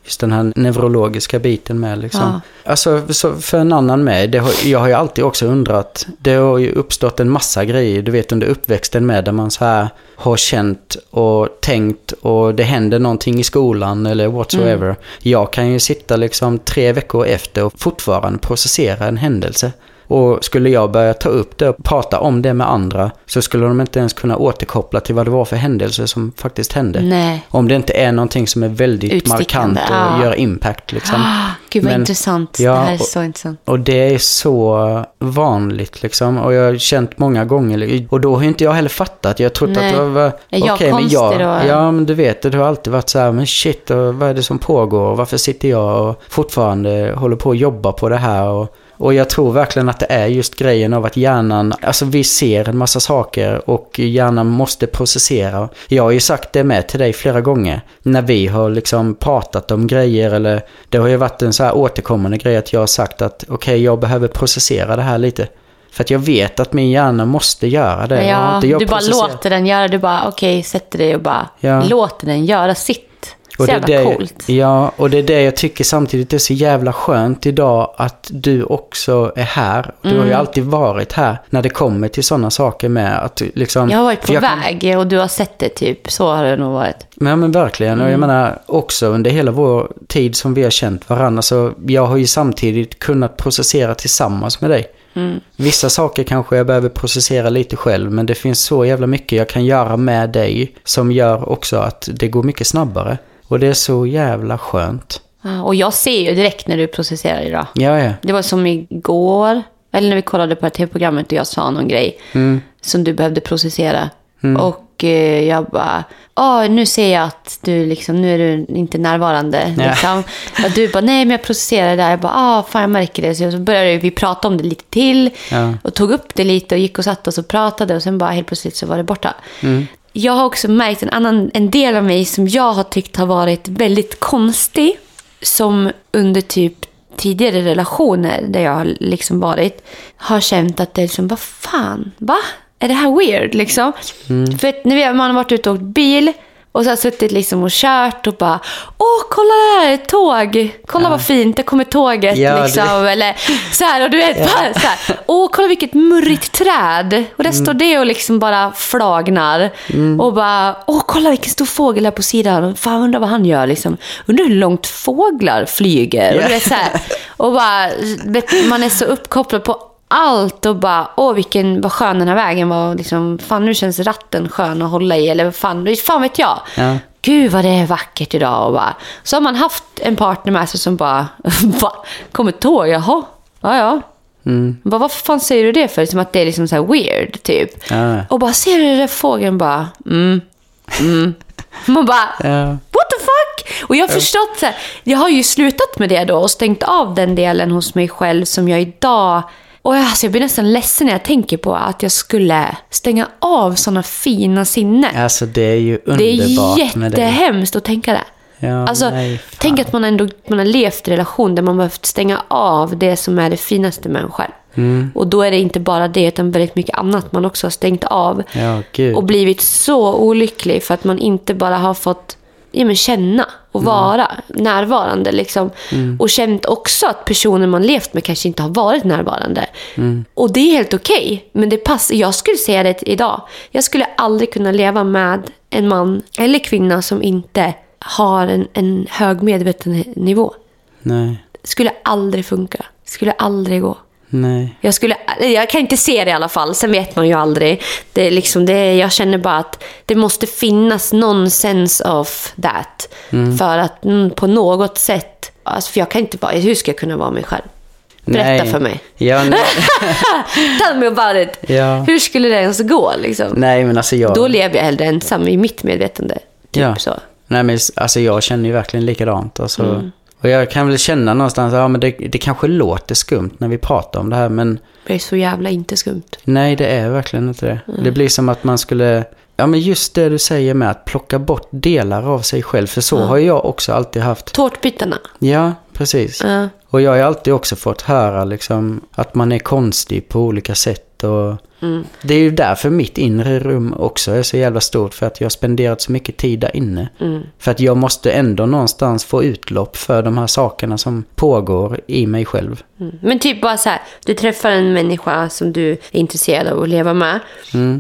just den här neurologiska biten med liksom. Ja. Alltså för en annan med, jag har ju alltid också undrat, det har ju uppstått en massa grejer, du vet, under uppväxten med, där man så här har känt och tänkt, och det händer någonting i skolan eller whatsoever. Mm. Jag kan ju sitta liksom 3 veckor efter och fortfarande processera en händelse. Och skulle jag börja ta upp det och prata om det med andra, så skulle de inte ens kunna återkoppla till vad det var för händelser som faktiskt hände. Nej. Om det inte är någonting som är väldigt markant och gör impact liksom. Gud vad intressant, ja, det här är så intressant. Och det är så vanligt liksom, och jag har känt många gånger, och då har inte jag heller fattat. Jag trodde att det var ja, men du vet, det har alltid varit så här, men shit, och vad är det som pågår? Varför sitter jag och fortfarande håller på att jobba på det här? Och jag tror verkligen att det är just grejen av att hjärnan, alltså vi ser en massa saker och hjärnan måste processera. Jag har ju sagt det med till dig flera gånger när vi har liksom pratat om grejer, eller det har ju varit en så här återkommande grej att jag har sagt att okej, jag behöver processera det här lite. För att jag vet att min hjärna måste göra det. Ja, du bara låter den göra, du bara okej, sätter dig och bara låter den göra sitt. Och det är det jag tycker samtidigt är så jävla skönt idag, att du också är här. Du har ju alltid varit här när det kommer till sådana saker med att liksom, jag har varit på väg och du har sett det, typ så har det nog varit. Men verkligen, och jag menar också under hela vår tid som vi har känt varandra, så jag har ju samtidigt kunnat processera tillsammans med dig. Mm. Vissa saker kanske jag behöver processera lite själv, men det finns så jävla mycket jag kan göra med dig som gör också att det går mycket snabbare. Och det är så jävla skönt. Och jag ser ju direkt när du processerar idag. Ja. Det var som igår, eller när vi kollade på tv-programmet och jag sa någon grej som du behövde processera. Mm. Och jag bara, nu ser jag att du liksom, nu är du inte närvarande. Liksom. Och du bara, nej men jag processerar det där. Jag bara, fan jag märker det. Så började vi prata om det lite till och tog upp det lite och gick och satt oss och pratade. Och sen bara helt plötsligt så var det borta. Mm. Jag har också märkt en del av mig som jag har tyckt har varit väldigt konstig, som under typ tidigare relationer där jag har liksom varit, har känt att det är liksom, vad fan, va? Är det här weird liksom? Mm. För att när man har varit ute och åkt bil och så har suttit liksom och kört och bara, kolla det här, ett tåg. Kolla vad fint, det kommer tåget liksom. Eller så här, och du vet bara så här, kolla vilket murrigt träd. Och där står det och liksom bara flagnar. Mm. Och bara, kolla vilken stor fågel här på sidan. Fan, undrar vad han gör liksom. Undrar hur långt fåglar flyger. Och det är så här. Och bara, man är så uppkopplad på allt och bara, vad skön den här vägen var liksom, fan nu känns ratten skön att hålla i, eller fan vet jag. Ja. Gud vad det är vackert idag, och bara, så har man haft en partner med sig som bara, kommer tåg, jaha. Ja. Mm. Bara, vad fan säger du det för? Som att det är liksom så här weird typ. Ja. Och bara, ser du den där fågeln bara, Man bara, what the fuck? Och jag har förstått så här, jag har ju slutat med det då och stängt av den delen hos mig själv som jag idag. Och alltså jag blir nästan ledsen när jag tänker på att jag skulle stänga av sådana fina sinnen. Alltså det är ju underbart. Det är jättehemskt att tänka det. Ja, alltså, tänk att man har levt i relation där man behövt stänga av det som är det finaste med en själv. Mm. Och då är det inte bara det, utan väldigt mycket annat man också har stängt av. Ja, Gud. Och blivit så olycklig för att man inte bara har fått känna och vara närvarande liksom. Och känt också att personer man levt med kanske inte har varit närvarande. Och det är helt okej, men det passar. Jag skulle säga det idag, jag skulle aldrig kunna leva med en man eller kvinna som inte har en hög medveten nivå. Nej. Skulle aldrig funka, skulle aldrig gå. Nej. Jag kan inte se det i alla fall. Sen vet man ju aldrig. Det är liksom det, jag känner bara att det måste finnas någon sense of that. Mm. För att på något sätt, alltså, för jag kan inte bara, hur ska jag kunna vara mig själv? Berätta nej. För mig. Ja, nej. Tell me about it. Ja. Hur skulle det ens gå liksom? Nej, men alltså då lever jag hellre ensam i mitt medvetande. Typ ja. Så. Nej, men alltså jag känner ju verkligen likadant alltså. Mm. Och jag kan väl känna någonstans att ja, men det kanske låter skumt när vi pratar om det här, men det är så jävla inte skumt. Nej, det är verkligen inte det. Mm. Det blir som att man skulle, ja men just det du säger med att plocka bort delar av sig själv, för så har jag också alltid haft. Tårtbitarna. Ja, precis. Mm. Och jag har alltid också fått höra liksom att man är konstig på olika sätt och det är ju därför mitt inre rum också är så jävla stort, för att jag har spenderat så mycket tid där inne. Mm. För att jag måste ändå någonstans få utlopp för de här sakerna som pågår i mig själv. Mm. Men typ bara så här, du träffar en människa som du är intresserad av att leva med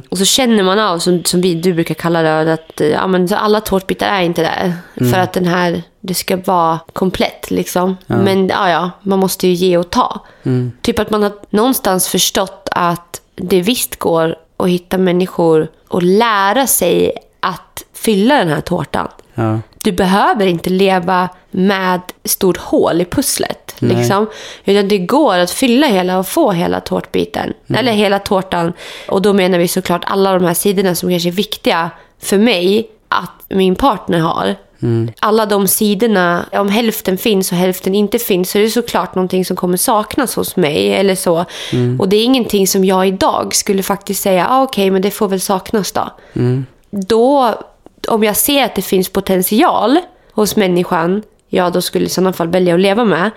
och så känner man av, som du brukar kalla det, att ja, men alla tårtbitar är inte där för att den här, det ska vara komplett liksom. Ja. Men ja, man måste ju ge och ta. Mm. Typ att man har någonstans förstått att det visst går att hitta människor och lära sig att fylla den här tårtan. Ja. Du behöver inte leva med stort hål i pusslet. Liksom. Utan det går att fylla hela och få hela tårtbiten. Mm. Eller hela tårtan. Och då menar vi såklart alla de här sidorna som kanske är viktiga för mig att min partner har. Mm. Alla de sidorna, om hälften finns och hälften inte finns, så är det såklart någonting som kommer saknas hos mig eller så. Mm. Och det är ingenting som jag idag skulle faktiskt säga okej, men det får väl saknas då. Mm. Då, om jag ser att det finns potential hos människan jag då skulle i sådana fall välja att leva med,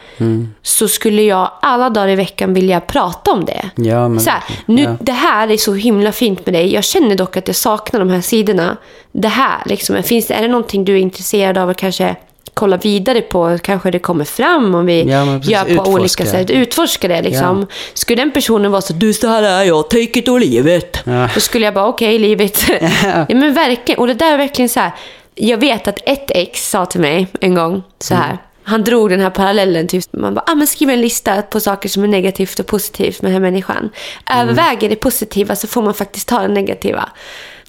så skulle jag alla dagar i veckan vilja prata om det. Ja, men, så här, nu, ja. Det här är så himla fint med dig. Jag känner dock att jag saknar de här sidorna. Det här, liksom, är det någonting du är intresserad av att kanske kolla vidare på? Kanske det kommer fram om vi gör på olika sätt. Utforska det, liksom. Ja. Skulle den personen vara så, du, så här är jag, take it och livet. Ja. Då skulle jag bara, okej, livet. Ja. Ja, men verkligen, och det där är verkligen så här. Jag vet att ett ex sa till mig en gång så här. Han drog den här parallellen typ. Man bara, men skriv en lista på saker som är negativt och positivt med den här människan. Överväger det positiva så får man faktiskt ta det negativa.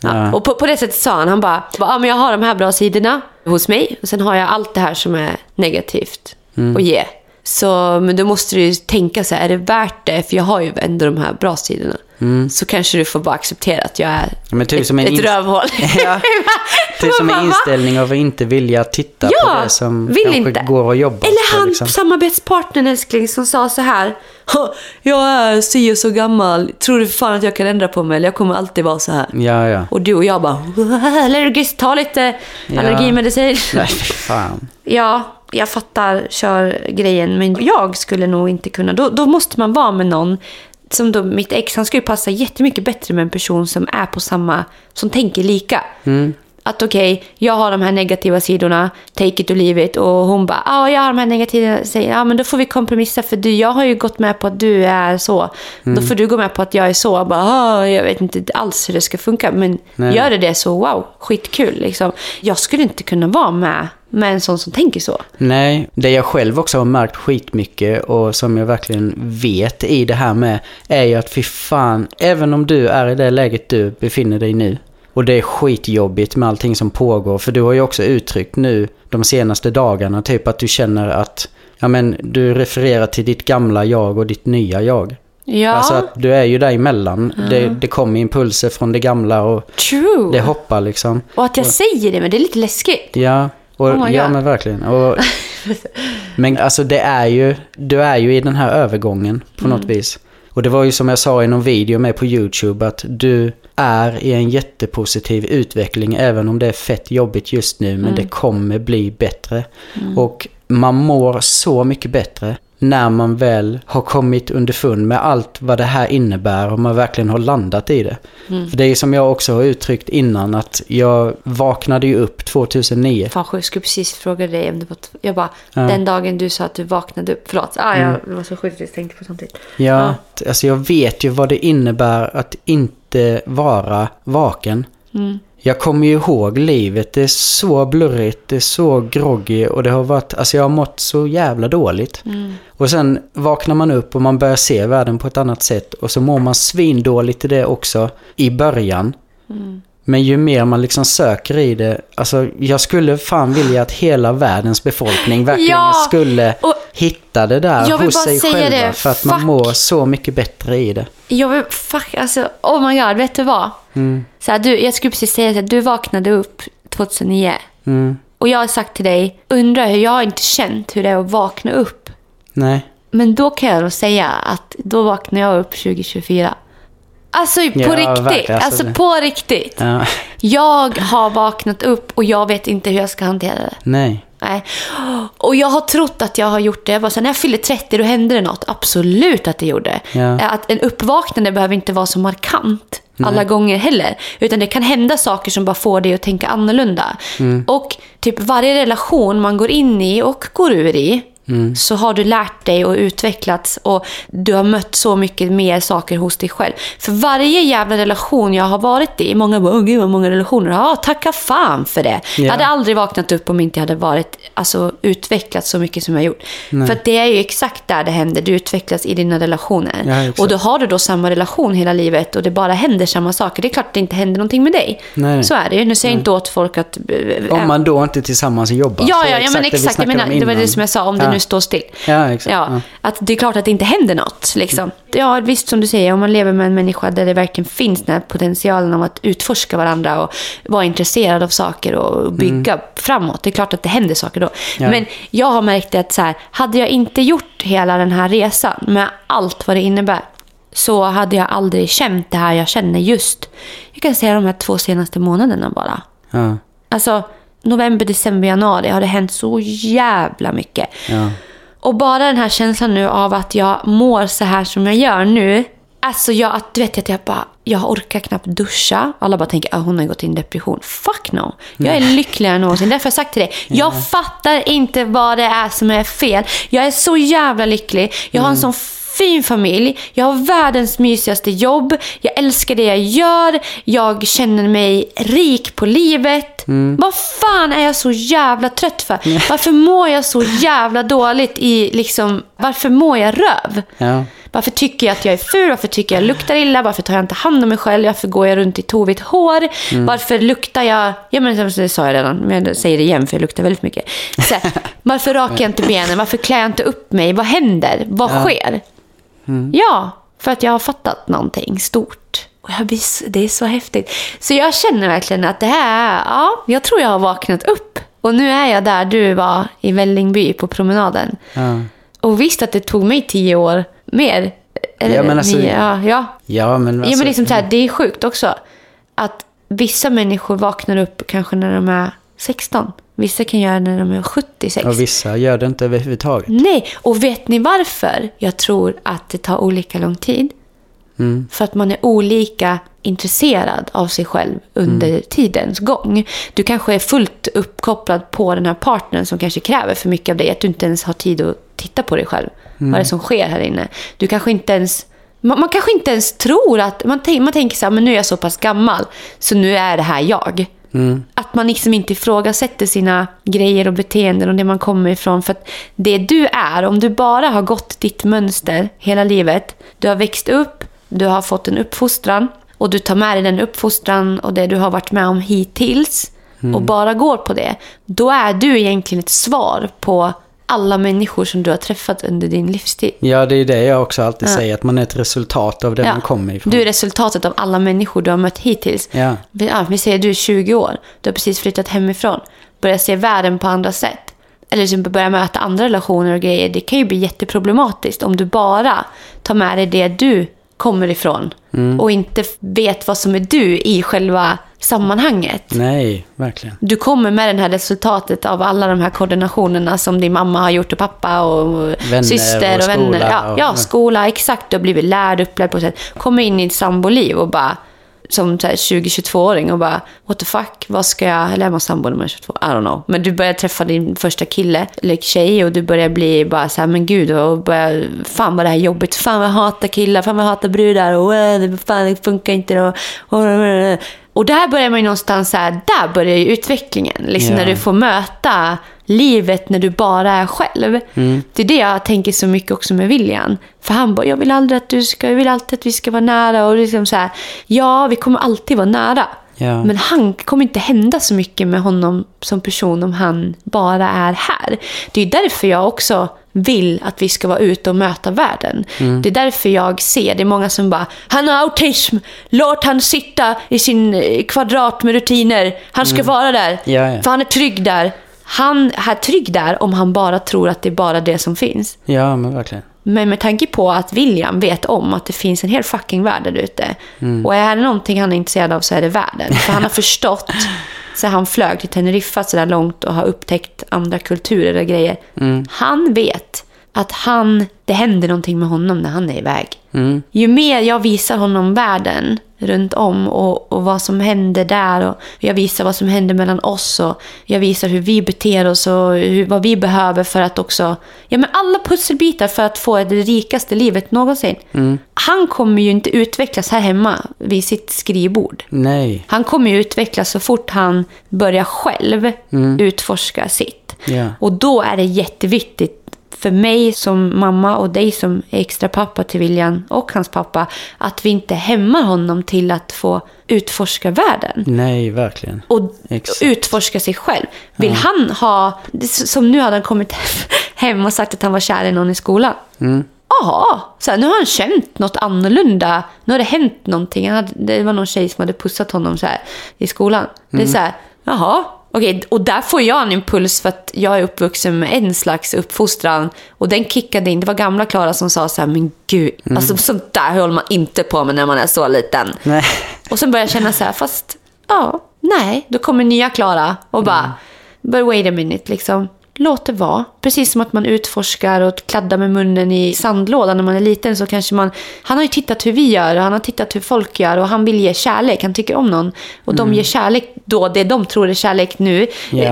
Ja. Och på det sättet sa han bara, men jag har de här bra sidorna hos mig och sen har jag allt det här som är negativt att ge. Så men då måste du ju tänka så här, är det värt det? För jag har ju ändå de här bra sidorna. Så kanske du får bara acceptera att jag är ett rövhål. Ja, typ som en inställning av att inte vilja titta på det som kanske inte går att jobba. Eller han, liksom. Samarbetspartnern älskling, som sa så här, jag är så gammal, tror du fan att jag kan ändra på mig? Eller jag kommer alltid vara så här. Ja. Och du och jag bara, allergist, ta lite allergimedicin. Nej, fan. Ja, jag fattar, kör grejen. Men jag skulle nog inte kunna. Då måste man vara med någon. Som då mitt ex, han skulle passa jättemycket bättre med en person som är på samma, som tänker lika. Att okej, jag har de här negativa sidorna, take it or leave it. Och hon bara, jag har de här negativa sidorna. Ja, men då får vi kompromissa, för jag har ju gått med på att du är så. Då får du gå med på att jag är så. Jag vet inte alls hur det ska funka. Men gör det så, wow, skitkul liksom. Jag skulle inte kunna vara med en sån som tänker så. Nej, det jag själv också har märkt skitmycket och som jag verkligen vet i det här med är ju att fy fan, även om du är i det läget du befinner dig nu och det är skitjobbigt med allting som pågår, för du har ju också uttryckt nu de senaste dagarna typ att du känner att du refererar till ditt gamla jag och ditt nya jag. Ja. Alltså att du är ju där emellan. Det kommer impulser från det gamla och true. Det hoppar liksom. Och att jag säger det, men det är lite läskigt. Ja. Och, men verkligen. Och, men alltså du är ju i den här övergången på något vis. Och det var ju som jag sa i någon video med på YouTube att du är i en jättepositiv utveckling även om det är fett jobbigt just nu, men det kommer bli bättre. Och man mår så mycket bättre när man väl har kommit underfund med allt vad det här innebär och man verkligen har landat i det. För det är som jag också har uttryckt innan, att jag vaknade ju upp 2009. Fan, jag skulle precis fråga dig om det var jag bara, den dagen du sa att du vaknade upp, förlåt. Jag var så sjukt, jag tänkte på samtidigt. Ja, alltså jag vet ju vad det innebär att inte vara vaken. Mm. Jag kommer ju ihåg livet, det är så blurrigt, det är så groggy och det har varit, alltså jag har mått så jävla dåligt. Mm. Och sen vaknar man upp och man börjar se världen på ett annat sätt och så mår man svindåligt i det också i början. Mm. Men ju mer man liksom söker i det, alltså jag skulle fan vilja att hela världens befolkning verkligen skulle hitta det där hos sig själva det. För att man mår så mycket bättre i det. Jag vill, alltså, oh my god, vet du vad? Mm. Så här, jag skulle precis säga att du vaknade upp 2009. Mm. Och jag har sagt till dig, undrar hur jag har inte känt hur det är att vakna upp. Nej. Men då kan jag då säga att då vaknar jag upp 2024. Alltså på riktigt, alltså på riktigt. Ja. Jag har vaknat upp och jag vet inte hur jag ska hantera det. Nej. Nej. Och jag har trott att jag har gjort det. Jag bara, så när jag fyller 30 då händer det något. Absolut att det gjorde. Ja. Att en uppvaknande behöver inte vara så markant alla gånger heller, utan det kan hända saker som bara får dig att tänka annorlunda. Mm. Och typ varje relation man går in i och går ur i, så har du lärt dig och utvecklats och du har mött så mycket mer saker hos dig själv. För varje jävla relation jag har varit i, många bara, gud vad många relationer, tacka fan för det. Yeah. Jag hade aldrig vaknat upp om inte jag hade varit, alltså, utvecklat så mycket som jag gjort. Nej. För att det är ju exakt där det händer, du utvecklas i dina relationer. Ja, och då har du då samma relation hela livet och det bara händer samma saker. Det är klart att det inte händer någonting med dig. Nej. Så är det ju, nu säger jag inte åt folk att om man då inte tillsammans jobbar. Exakt. Det var det som jag sa, om det nu står still. Ja. Att det är klart att det inte händer något liksom. Ja, visst, som du säger, om man lever med en människa där det verkligen finns den här potentialen om att utforska varandra och vara intresserad av saker och bygga framåt, det är klart att det händer saker då. Ja. Men jag har märkt att så här, hade jag inte gjort hela den här resan med allt vad det innebär, så hade jag aldrig känt det här jag känner just. Jag kan säga de här 2 senaste månaderna bara. Ja. Alltså november, december, januari har det hänt så jävla mycket. Ja. Och bara den här känslan nu av att jag mår så här som jag gör nu. Alltså jag orkar knappt duscha. Alla bara tänker att hon har gått in i depression. Fuck no. Jag är lyckligare än någonsin. Därför har jag sagt till dig, jag fattar inte vad det är som är fel. Jag är så jävla lycklig. Jag har en sån fin familj, jag har världens mysigaste jobb, jag älskar det jag gör, jag känner mig rik på livet. Vad fan är jag så jävla trött för? Varför mår jag så jävla dåligt i liksom, varför mår jag röv? Ja. Varför tycker jag att jag är ful? Varför tycker jag luktar illa? Varför tar jag inte hand om mig själv? Varför går jag runt i tovigt hår? Varför luktar jag... Ja, men det sa jag redan, men jag säger det igen för jag luktar väldigt mycket. Så, varför rakar jag inte benen? Varför klär jag inte upp mig? Vad händer? Vad sker? Ja, för att jag har fattat någonting stort. Och det är så häftigt. Så jag känner verkligen att det här... Ja, jag tror jag har vaknat upp. Och nu är jag där du var i Vällingby på promenaden. Ja. Och visst att det tog mig 10 år... mer. Det är sjukt också att vissa människor vaknar upp kanske när de är 16. Vissa kan göra när de är 76. Och vissa gör det inte överhuvudtaget. Nej, och vet ni varför? Jag tror att det tar olika lång tid. För att man är olika intresserad av sig själv under tidens gång. Du kanske är fullt uppkopplad på den här partnern som kanske kräver för mycket av dig, att du inte ens har tid att titta på dig själv. Vad är det som sker här inne? Du kanske inte ens... Man kanske inte ens tror att... Man tänker så här, men nu är jag så pass gammal så nu är det här jag. Att man liksom inte ifrågasätter sina grejer och beteenden och det man kommer ifrån. För att det du är, om du bara har gått ditt mönster hela livet, du har växt upp, du har fått en uppfostran och du tar med dig den uppfostran och det du har varit med om hittills och bara går på det, då är du egentligen ett svar på alla människor som du har träffat under din livstid. Ja, det är det jag också alltid säger, att man är ett resultat av det man kommer ifrån. Du är resultatet av alla människor du har mött hittills. Ja. Vi säger du är 20 år, du har precis flyttat hemifrån, börjar se världen på andra sätt. Eller som börjar möta andra relationer och grejer. Det kan ju bli jätteproblematiskt om du bara tar med dig det du kommer ifrån och inte vet vad som är du i själva sammanhanget. Nej, verkligen. Du kommer med det här resultatet av alla de här koordinationerna som din mamma har gjort och pappa och vänner, syster och vänner. Skola, skola, exakt. Du har blivit lärd, upplärd på sätt. Kommer in i ett samboliv och bara som 20-22-åring och bara what the fuck, vad ska jag lära mig om sambo nummer 22? I don't know. Men du börjar träffa din första kille eller tjej och du börjar bli bara så här, men gud, och börjar, fan vad det här är jobbigt, fan vad jag hatar killar, fan vad jag hatar brudar och det funkar inte då. Och där börjar man ju någonstans så här, där börjar ju utvecklingen. Liksom när du får möta livet när du bara är själv. Mm. Det är det jag tänker så mycket också med William. För han bara, jag vill alltid att vi ska vara nära. Och liksom så här, ja, vi kommer alltid vara nära. Ja. Men han kommer inte hända så mycket med honom som person om han bara är här. Det är därför jag också vill att vi ska vara ute och möta världen. Mm. Det är därför jag ser, det är många som bara, han har autism, låt han sitta i sin kvadrat med rutiner. Han ska vara där, för han är trygg där. Han är trygg där om han bara tror att det är bara det som finns. Ja, men verkligen. Men med tanke på att William vet om att det finns en hel fucking värld där ute. Mm. Och är det någonting han är intresserad av så är det världen. För han har förstått, så han flög till Teneriffa så där långt och har upptäckt andra kulturer och grejer. Mm. Han vet att det händer någonting med honom när han är iväg. Mm. Ju mer jag visar honom världen runt om och vad som händer där, och jag visar vad som händer mellan oss, och jag visar hur vi beter oss och vad vi behöver för att också, ja, men alla pusselbitar för att få det rikaste livet någonsin. Mm. Han kommer ju inte utvecklas här hemma vid sitt skrivbord. Nej. Han kommer ju utvecklas så fort han börjar själv utforska sitt. Yeah. Och då är det jätteviktigt för mig som mamma och dig som extra pappa till William och hans pappa, att vi inte hämmar honom till att få utforska världen. Nej, verkligen. Och exakt. Utforska sig själv. Vill han ha, som nu hade han kommit hem och sagt att han var kär i någon i skolan. Mm. Ja, nu har han känt något annorlunda. Nu har det hänt någonting. Det var någon tjej som hade pussat honom så här i skolan. Det är så här, jaha. Okej, och där får jag en impuls för att jag är uppvuxen med en slags uppfostran. Och den kickade in. Det var gamla Clara som sa så här, men gud, alltså sånt där håller man inte på med när man är så liten. Nej. Och sen började jag känna så här, fast ja, nej. Då kommer nya Clara och bara, but wait a minute, liksom. Låt det vara. Precis som att man utforskar och kladdar med munnen i sandlådan när man är liten, så kanske man... Han har ju tittat hur vi gör och han har tittat hur folk gör och han vill ge kärlek. Han tycker om någon. Och de ger kärlek då, det de tror är kärlek nu,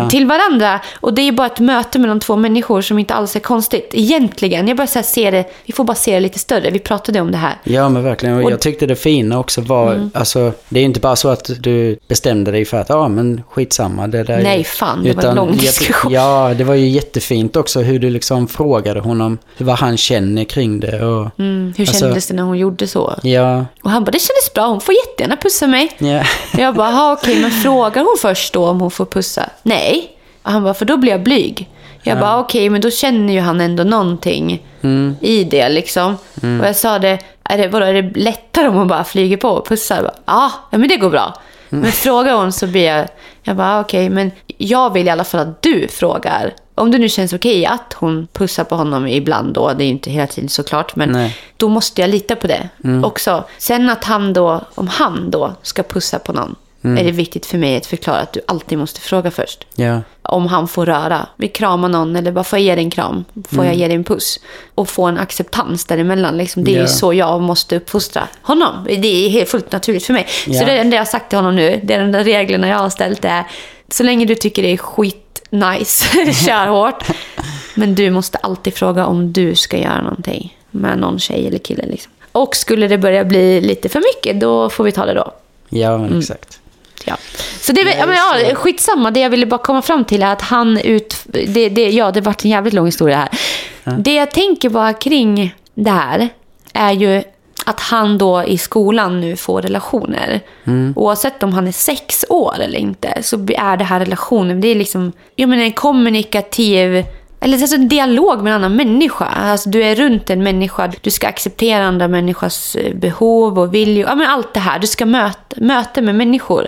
till varandra. Och det är bara ett möte mellan två människor som inte alls är konstigt. Egentligen, jag bara så här ser det. Vi får bara se det lite större. Vi pratade om det här. Ja, men verkligen. Och jag tyckte det fina också var... Alltså, det är inte bara så att du bestämde dig för att, men skitsamma. Det där, nej, fan. Det var en lång diskussion. Ja, det var ju jättefint också hur du liksom frågade honom vad han känner kring det och, hur kändes det när hon gjorde så? Ja. Och han bara, det kändes bra, hon får jättegärna pussa mig. Yeah. Jag bara, okej, men frågar hon först då om hon får pussa? Nej. Och han bara, för då blir jag blyg. Jag bara, okej, men då känner ju han ändå någonting i det liksom. Mm. Och jag sa det, är det lättare om hon bara flyger på och pussar? Ja, men det går bra. Men frågar hon så blir jag bara, okej, men jag vill i alla fall att du frågar. Om det nu känns okej att hon pussar på honom ibland då, det är ju inte hela tiden såklart, men då måste jag lita på det också. Sen att om han då ska pussa på någon, är det viktigt för mig att förklara att du alltid måste fråga först. Ja. Om han får röra, vi kramar någon eller bara får jag ge dig en kram, får jag ge dig en puss och få en acceptans däremellan liksom. Det är ju så jag måste uppfostra honom, det är helt fullt naturligt för mig. Så det är det jag har sagt till honom nu, det är de där reglerna jag har ställt, är så länge du tycker det är skit nice, kör hårt, men du måste alltid fråga om du ska göra någonting med någon tjej eller kille liksom. Och skulle det börja bli lite för mycket, då får vi ta det då. Ja, men exakt. Ja. Så det skitsamma, det jag ville bara komma fram till är att det vart en jävligt lång historia här. Ja. Det jag tänker bara kring det här är ju att han då i skolan nu får relationer. Oavsett om han är 6 år eller inte, så är det här relationer. Det är liksom, jag menar, en kommunikativ, eller alltså en dialog med en annan människa. Alltså, du är runt en människa, du ska acceptera andra människors behov och vilja. Ja, men allt det här, du ska möta med människor.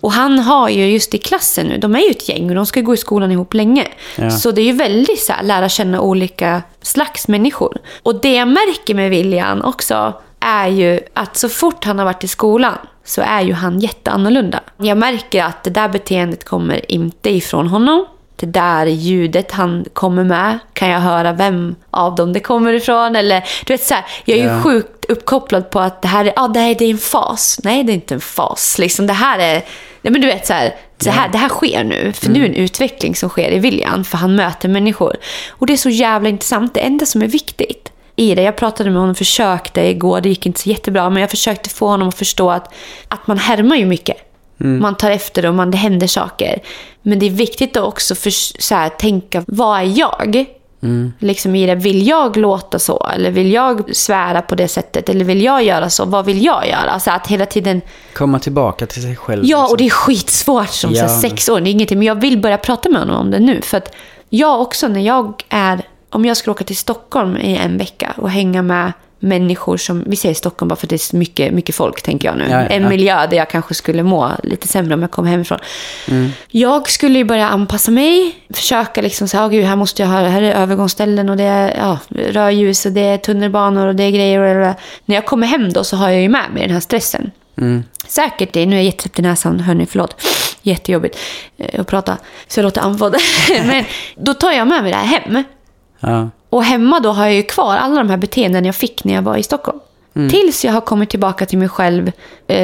Och han har ju just i klassen nu, de är ju ett gäng och de ska gå i skolan ihop länge. Ja. Så det är ju väldigt så här, lära känna olika slags människor. Och det jag märker med William också är ju att så fort han har varit i skolan så är ju han jätteannorlunda. Jag märker att det där beteendet kommer inte ifrån honom. Det där ljudet han kommer med, kan jag höra vem av dem det kommer ifrån? Eller, du vet, så här, jag är ju sjukt uppkopplad på att det här är en fas. Nej, det är inte en fas. Liksom, det här är... Nej, men du vet, så här, det här sker nu. För nu är en utveckling som sker i William, för han möter människor. Och det är så jävla intressant. Det enda som är viktigt i det, jag pratade med honom, försökte igår, det gick inte så jättebra, men jag försökte få honom att förstå att man härmar ju mycket. Man tar efter det och det händer saker. Men det är viktigt att också så här, tänka, vad är jag? Liksom i det, vill jag låta så? Eller vill jag svära på det sättet? Eller vill jag göra så? Vad vill jag göra? Alltså att hela tiden komma tillbaka till sig själv. Ja, liksom. Och det är skitsvårt som så här, 6 år. Det är ingenting, men jag vill börja prata med honom om det nu. För att jag också, när jag är, om jag ska åka till Stockholm i en vecka och hänga med människor som, vi säger Stockholm bara för att det är så mycket, mycket folk, tänker jag nu. Ja. En miljö där jag kanske skulle må lite sämre om jag kom hemifrån. Jag skulle ju börja anpassa mig, försöka liksom säga, gud, här måste jag ha, här är övergångsställen och det är rörljus och det är tunnelbanor och det är grejer. Och när jag kommer hem då så har jag ju med mig den här stressen. Säkert det, nu är jag jättesläppt i näsan, hör ni, förlåt. Jättejobbigt att prata, så jag låter andfådd. Men då tar jag med mig det här hem. Ja. Och hemma då har jag ju kvar alla de här beteenden jag fick när jag var i Stockholm. Tills jag har kommit tillbaka till mig själv,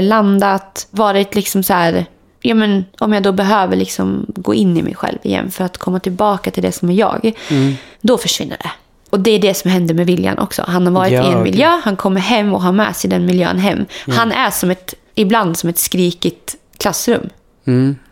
landat, varit liksom så här, ja men om jag då behöver liksom gå in i mig själv igen för att komma tillbaka till det som är jag, då försvinner det. Och det är det som händer med William också. Han har varit i en miljö, han kommer hem och har med sig den miljön hem. Han är som ibland som ett skrikigt klassrum.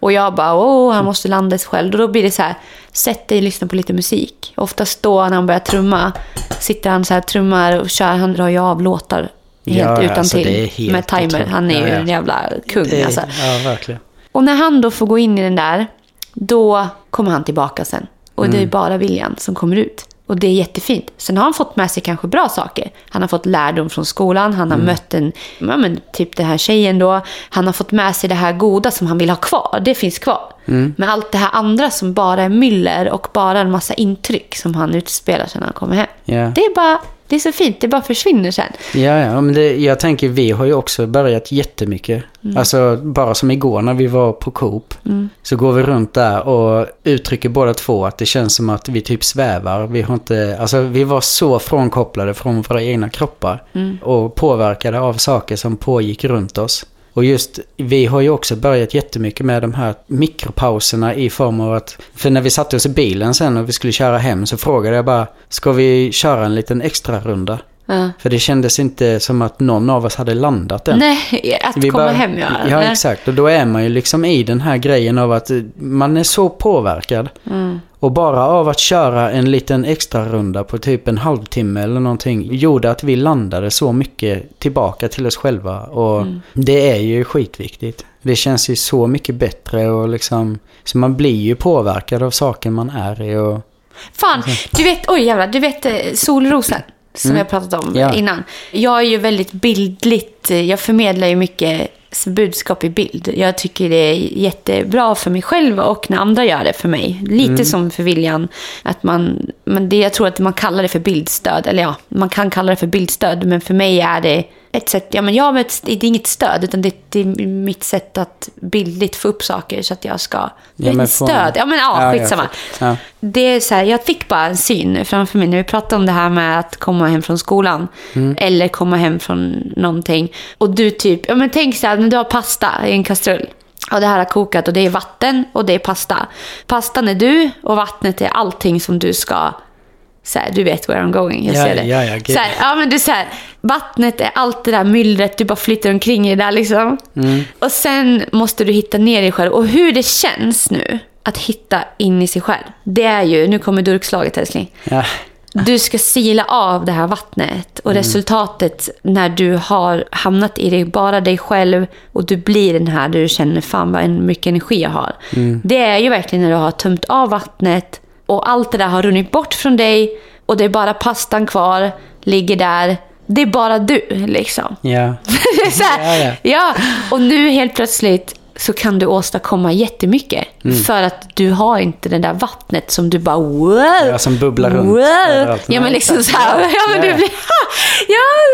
Och jag bara, han måste landa sig själv. Och då blir det så här, sätt dig och lyssna på lite musik. Oftast då när han börjar trumma, sitter han så här, trummar och kör. Han drar ju av låtar helt utantill alltså, med timer. Han är ju en jävla kung det, alltså. Ja, verkligen. Och när han då får gå in i den där, då kommer han tillbaka sen. Och det är bara William som kommer ut. Och det är jättefint. Sen har han fått med sig kanske bra saker. Han har fått lärdom från skolan. Han har mött en, typ den här tjejen då. Han har fått med sig det här goda som han vill ha kvar. Det finns kvar. Men allt det här andra som bara är myller och bara en massa intryck som han utspelar sen han kommer hem. Yeah. Det är så fint. Det bara försvinner sen. Ja, men jag tänker, vi har ju också börjat jättemycket. Alltså bara som igår när vi var på Coop, så går vi runt där och uttrycker båda två att det känns som att vi typ svävar. Vi har inte, alltså vi var så frånkopplade från våra egna kroppar och påverkade av saker som pågick runt oss. Och just, vi har ju också börjat jättemycket med de här mikropauserna i form av att, för när vi satte oss i bilen sen och vi skulle köra hem så frågade jag bara, ska vi köra en liten extra runda? För det kändes inte som att någon av oss hade landat än. Nej, att vi komma bara, hem. Ja, exakt. Och då är man ju liksom i den här grejen av att man är så påverkad. Och bara av att köra en liten extra runda på typ en halvtimme eller någonting gjorde att vi landade så mycket tillbaka till oss själva. Och det är ju skitviktigt. Det känns ju så mycket bättre och liksom, så man blir ju påverkad av saker man är i. Och fan, du vet, solrosen. Som jag pratat om innan. Jag är ju väldigt bildligt. Jag förmedlar ju mycket budskap i bild. Jag tycker det är jättebra för mig själv och när andra gör det för mig. Lite som för William. Att men det, jag tror att man kallar det för bildstöd. Eller ja, man kan kalla det för bildstöd. Men för mig är det ett sätt. Ja, men det är inget stöd, utan det är mitt sätt att bildligt få upp saker så att jag ska. Det är ett stöd. Skitsamma. Ja. Det är så här, jag fick bara en syn framför mig när vi pratade om det här med att komma hem från skolan eller komma hem från någonting. Och du typ, tänk så här, när du har pasta i en kastrull. Och det här har kokat och det är vatten och det är pasta. Pastan är du och vattnet är allting som du ska. Så här, du vet where I'm going, jag ser det. Så här, men du, så här, vattnet är allt det där myllret, du bara flyttar omkring i det där liksom. Och sen måste du hitta ner dig själv. Och hur det känns nu att hitta in i sig själv, det är ju, nu kommer durkslaget, älskling. Du ska sila av det här vattnet och resultatet när du har hamnat i det, bara dig själv, och du blir den här där du känner, fan vad mycket energi jag har. Det är ju verkligen när du har tömt av vattnet och allt det där har runnit bort från dig och det är bara pastan kvar, ligger där. Det är bara du liksom. Det är så här, och nu helt plötsligt så kan du åstadkomma jättemycket för att du har inte det där vattnet som du bara som bubblar runt. Men liksom så här, du blir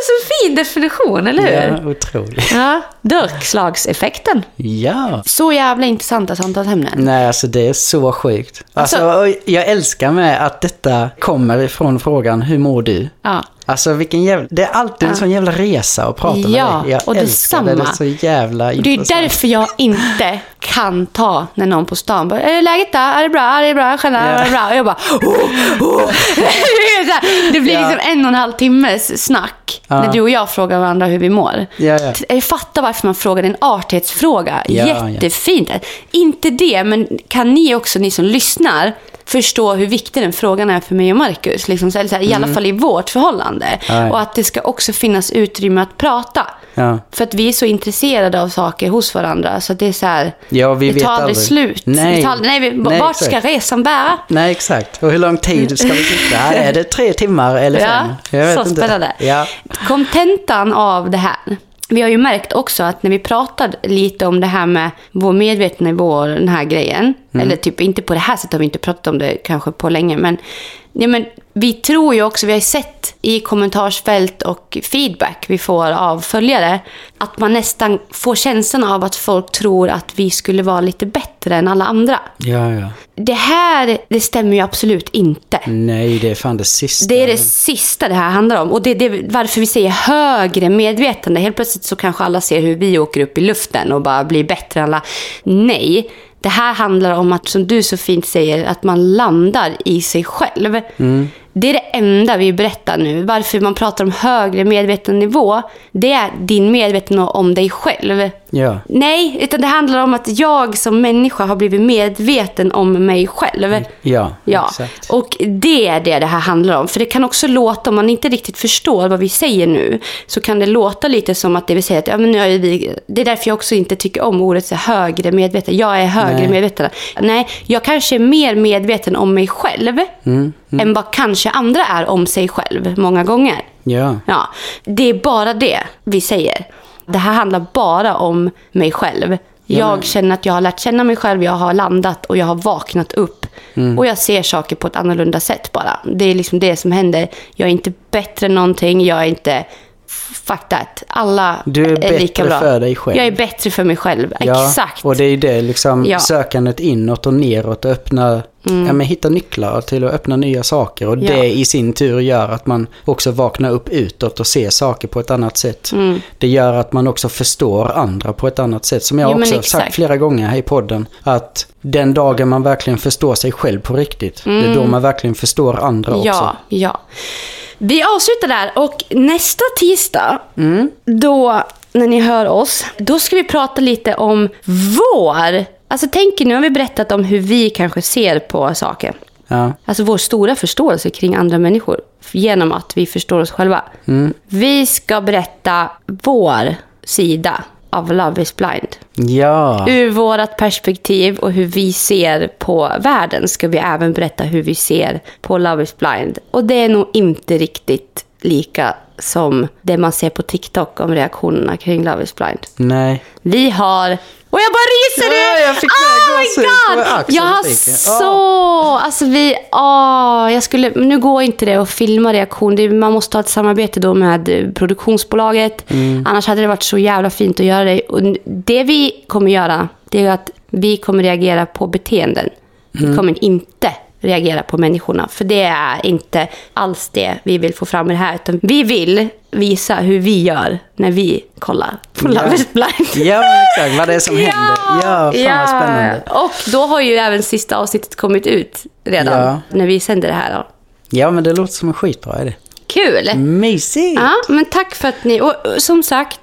så fin definition, eller hur? Ja, otroligt. Ja, durkslagseffekten. Ja. Så jävla intressanta samtalsämnen. Nej, alltså det är så sjukt. Alltså jag älskar med att detta kommer ifrån frågan hur mår du? Ja. Alltså vilken jävla, det är alltid en sån jävla resa att prata med dig. Jag och älskar det, det är så jävla intressant. Det är därför jag inte kan ta när någon på stan bara, är det läget där? Är det bra? Är det bra? Är det bra? Och jag bara, det blir liksom 1,5 timmes snack när du och jag frågar varandra hur vi mår. Jag fattar varför man frågar, en artighetsfråga. Jättefint. Inte det, men kan ni också, ni som lyssnar, förstå hur viktig den frågan är för mig och Marcus liksom, så här, i alla fall i vårt förhållande. Aj. Och att det ska också finnas utrymme att prata. Ja. För att vi är så intresserade av saker hos varandra, så det är så här, vi tar aldrig slut. Vart ska resan bära? Nej, exakt. Och hur lång tid ska vi sitta här? Är det 3 timmar eller 5? Jag vet inte. Spännande. Ja. Kontentan av det här. Vi har ju märkt också att när vi pratar lite om det här med vår medvetenhet, den här grejen, eller typ inte på det här sättet, har vi inte pratat om det kanske på länge, men vi tror ju också, vi har ju sett i kommentarsfält och feedback vi får av följare, att man nästan får känslan av att folk tror att vi skulle vara lite bättre än alla andra. Ja. Det stämmer ju absolut inte. Nej, det är fan det sista. Det är det sista det här handlar om. Och det är varför vi säger högre medvetande. Helt plötsligt så kanske alla ser hur vi åker upp i luften och bara blir bättre än alla. Nej. Det här handlar om att, som du så fint säger, att man landar i sig själv. Det är det enda vi berättar nu. Varför man pratar om högre medveten nivå, det är din medvetenhet om dig själv. Nej, utan det handlar om att jag som människa har blivit medveten om mig själv. Ja, exakt. Och det är det här handlar om. För det kan också låta, om man inte riktigt förstår vad vi säger nu, så kan det låta lite som att det vill säga att, det är därför jag också inte tycker om ordet så högre medveten. Jag är högre medveten. Nej, jag kanske är mer medveten om mig själv än vad kanske andra är om sig själv många gånger. Ja, det är bara det vi säger. Det här handlar bara om mig själv. Jag känner att jag har lärt känna mig själv, jag har landat och jag har vaknat upp. Och jag ser saker på ett annorlunda sätt bara. Det är liksom det som händer. Jag är inte bättre än någonting, jag är inte faktat. Alla du är bättre lika bra för dig själv. Jag är bättre för mig själv. Ja, exakt. Och det är det liksom sökandet inåt och neråt och öppna hitta nycklar till att öppna nya saker, och det i sin tur gör att man också vaknar upp utåt och ser saker på ett annat sätt. Det gör att man också förstår andra på ett annat sätt, som jag också har sagt flera gånger här i podden, att den dagen man verkligen förstår sig själv på riktigt, det är då man verkligen förstår andra också. Ja. Vi avslutar där, och nästa tisdag då när ni hör oss, då ska vi prata lite om alltså tänk, nu har vi berättat om hur vi kanske ser på saker. Ja. Alltså vår stora förståelse kring andra människor genom att vi förstår oss själva. Vi ska berätta vår sida av Love is Blind. Ja. Ur vårt perspektiv och hur vi ser på världen ska vi även berätta hur vi ser på Love is Blind. Och det är nog inte riktigt lika som det man ser på TikTok om reaktionerna kring Love is Blind. Nej. Vi har... Och jag bara ryser det. Jag fick my god. Jag har nu går inte det att filma reaktion. Man måste ha ett samarbete då med produktionsbolaget. Annars hade det varit så jävla fint att göra det. Och det vi kommer göra, det är att vi kommer reagera på beteenden. Vi kommer inte reagera på människorna, för det är inte alls det vi vill få fram i det här, utan vi vill visa hur vi gör när vi kollar på Love is Blind. Ja, exakt, vad det är som händer. Ja, fan vad spännande. Och då har ju även sista avsnittet kommit ut redan när vi sänder det här då. Ja, men det låter som en skitbra idé. Kul! Mysigt! Ja, men tack för att ni... Och som sagt,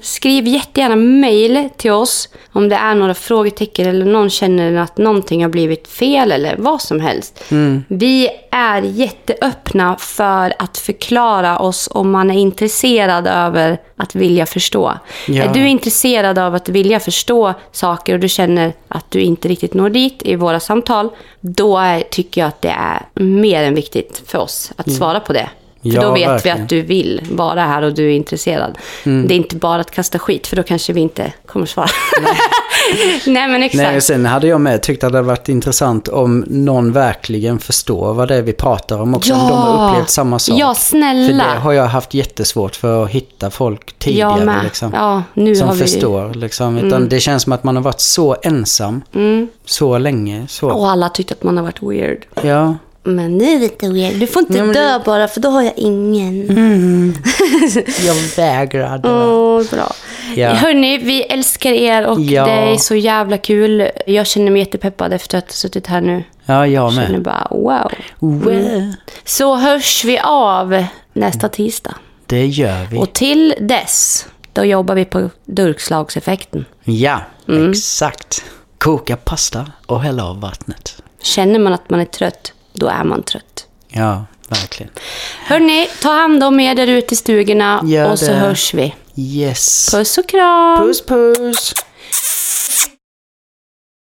skriv jättegärna mejl till oss om det är några frågetecken eller någon känner att någonting har blivit fel eller vad som helst. Vi är jätteöppna för att förklara oss om man är intresserad över att vilja förstå. Ja. Är du intresserad av att vilja förstå saker och du känner att du inte riktigt når dit i våra samtal, då tycker jag att det är mer än viktigt för oss att svara på det. För då vet verkligen vi att du vill vara här och du är intresserad. Det är inte bara att kasta skit, för då kanske vi inte kommer svara. Nej, men exakt. Nej, sen hade jag tyckt att det hade varit intressant om någon verkligen förstår vad det är vi pratar om också, om de har upplevt samma sak. Ja, snälla. För det har jag haft jättesvårt för, att hitta folk tidigare liksom, nu som har förstår. Liksom, utan det känns som att man har varit så ensam så länge. Och alla tyckte att man har varit weird. Ja. Men nu Victoria, du får inte dö bara, för då har jag ingen. Mm. Jag vägrar det. Bra. Ja. Hörrni, vi älskar er och det är så jävla kul. Jag känner mig jättepeppad efter att ha suttit här nu. Ja, jag med. Jag känner bara wow. Mm. Så hörs vi av nästa tisdag. Det gör vi. Och till dess, då jobbar vi på Durkslagseffekten. Ja, exakt. Koka pasta och hälla av vattnet. Känner man att man är trött, då är man trött. Ja, verkligen. Hörrni, ta hand om er där ute i stugorna. Gör och så det. Hörs vi. Yes. Puss och kram. Puss, puss.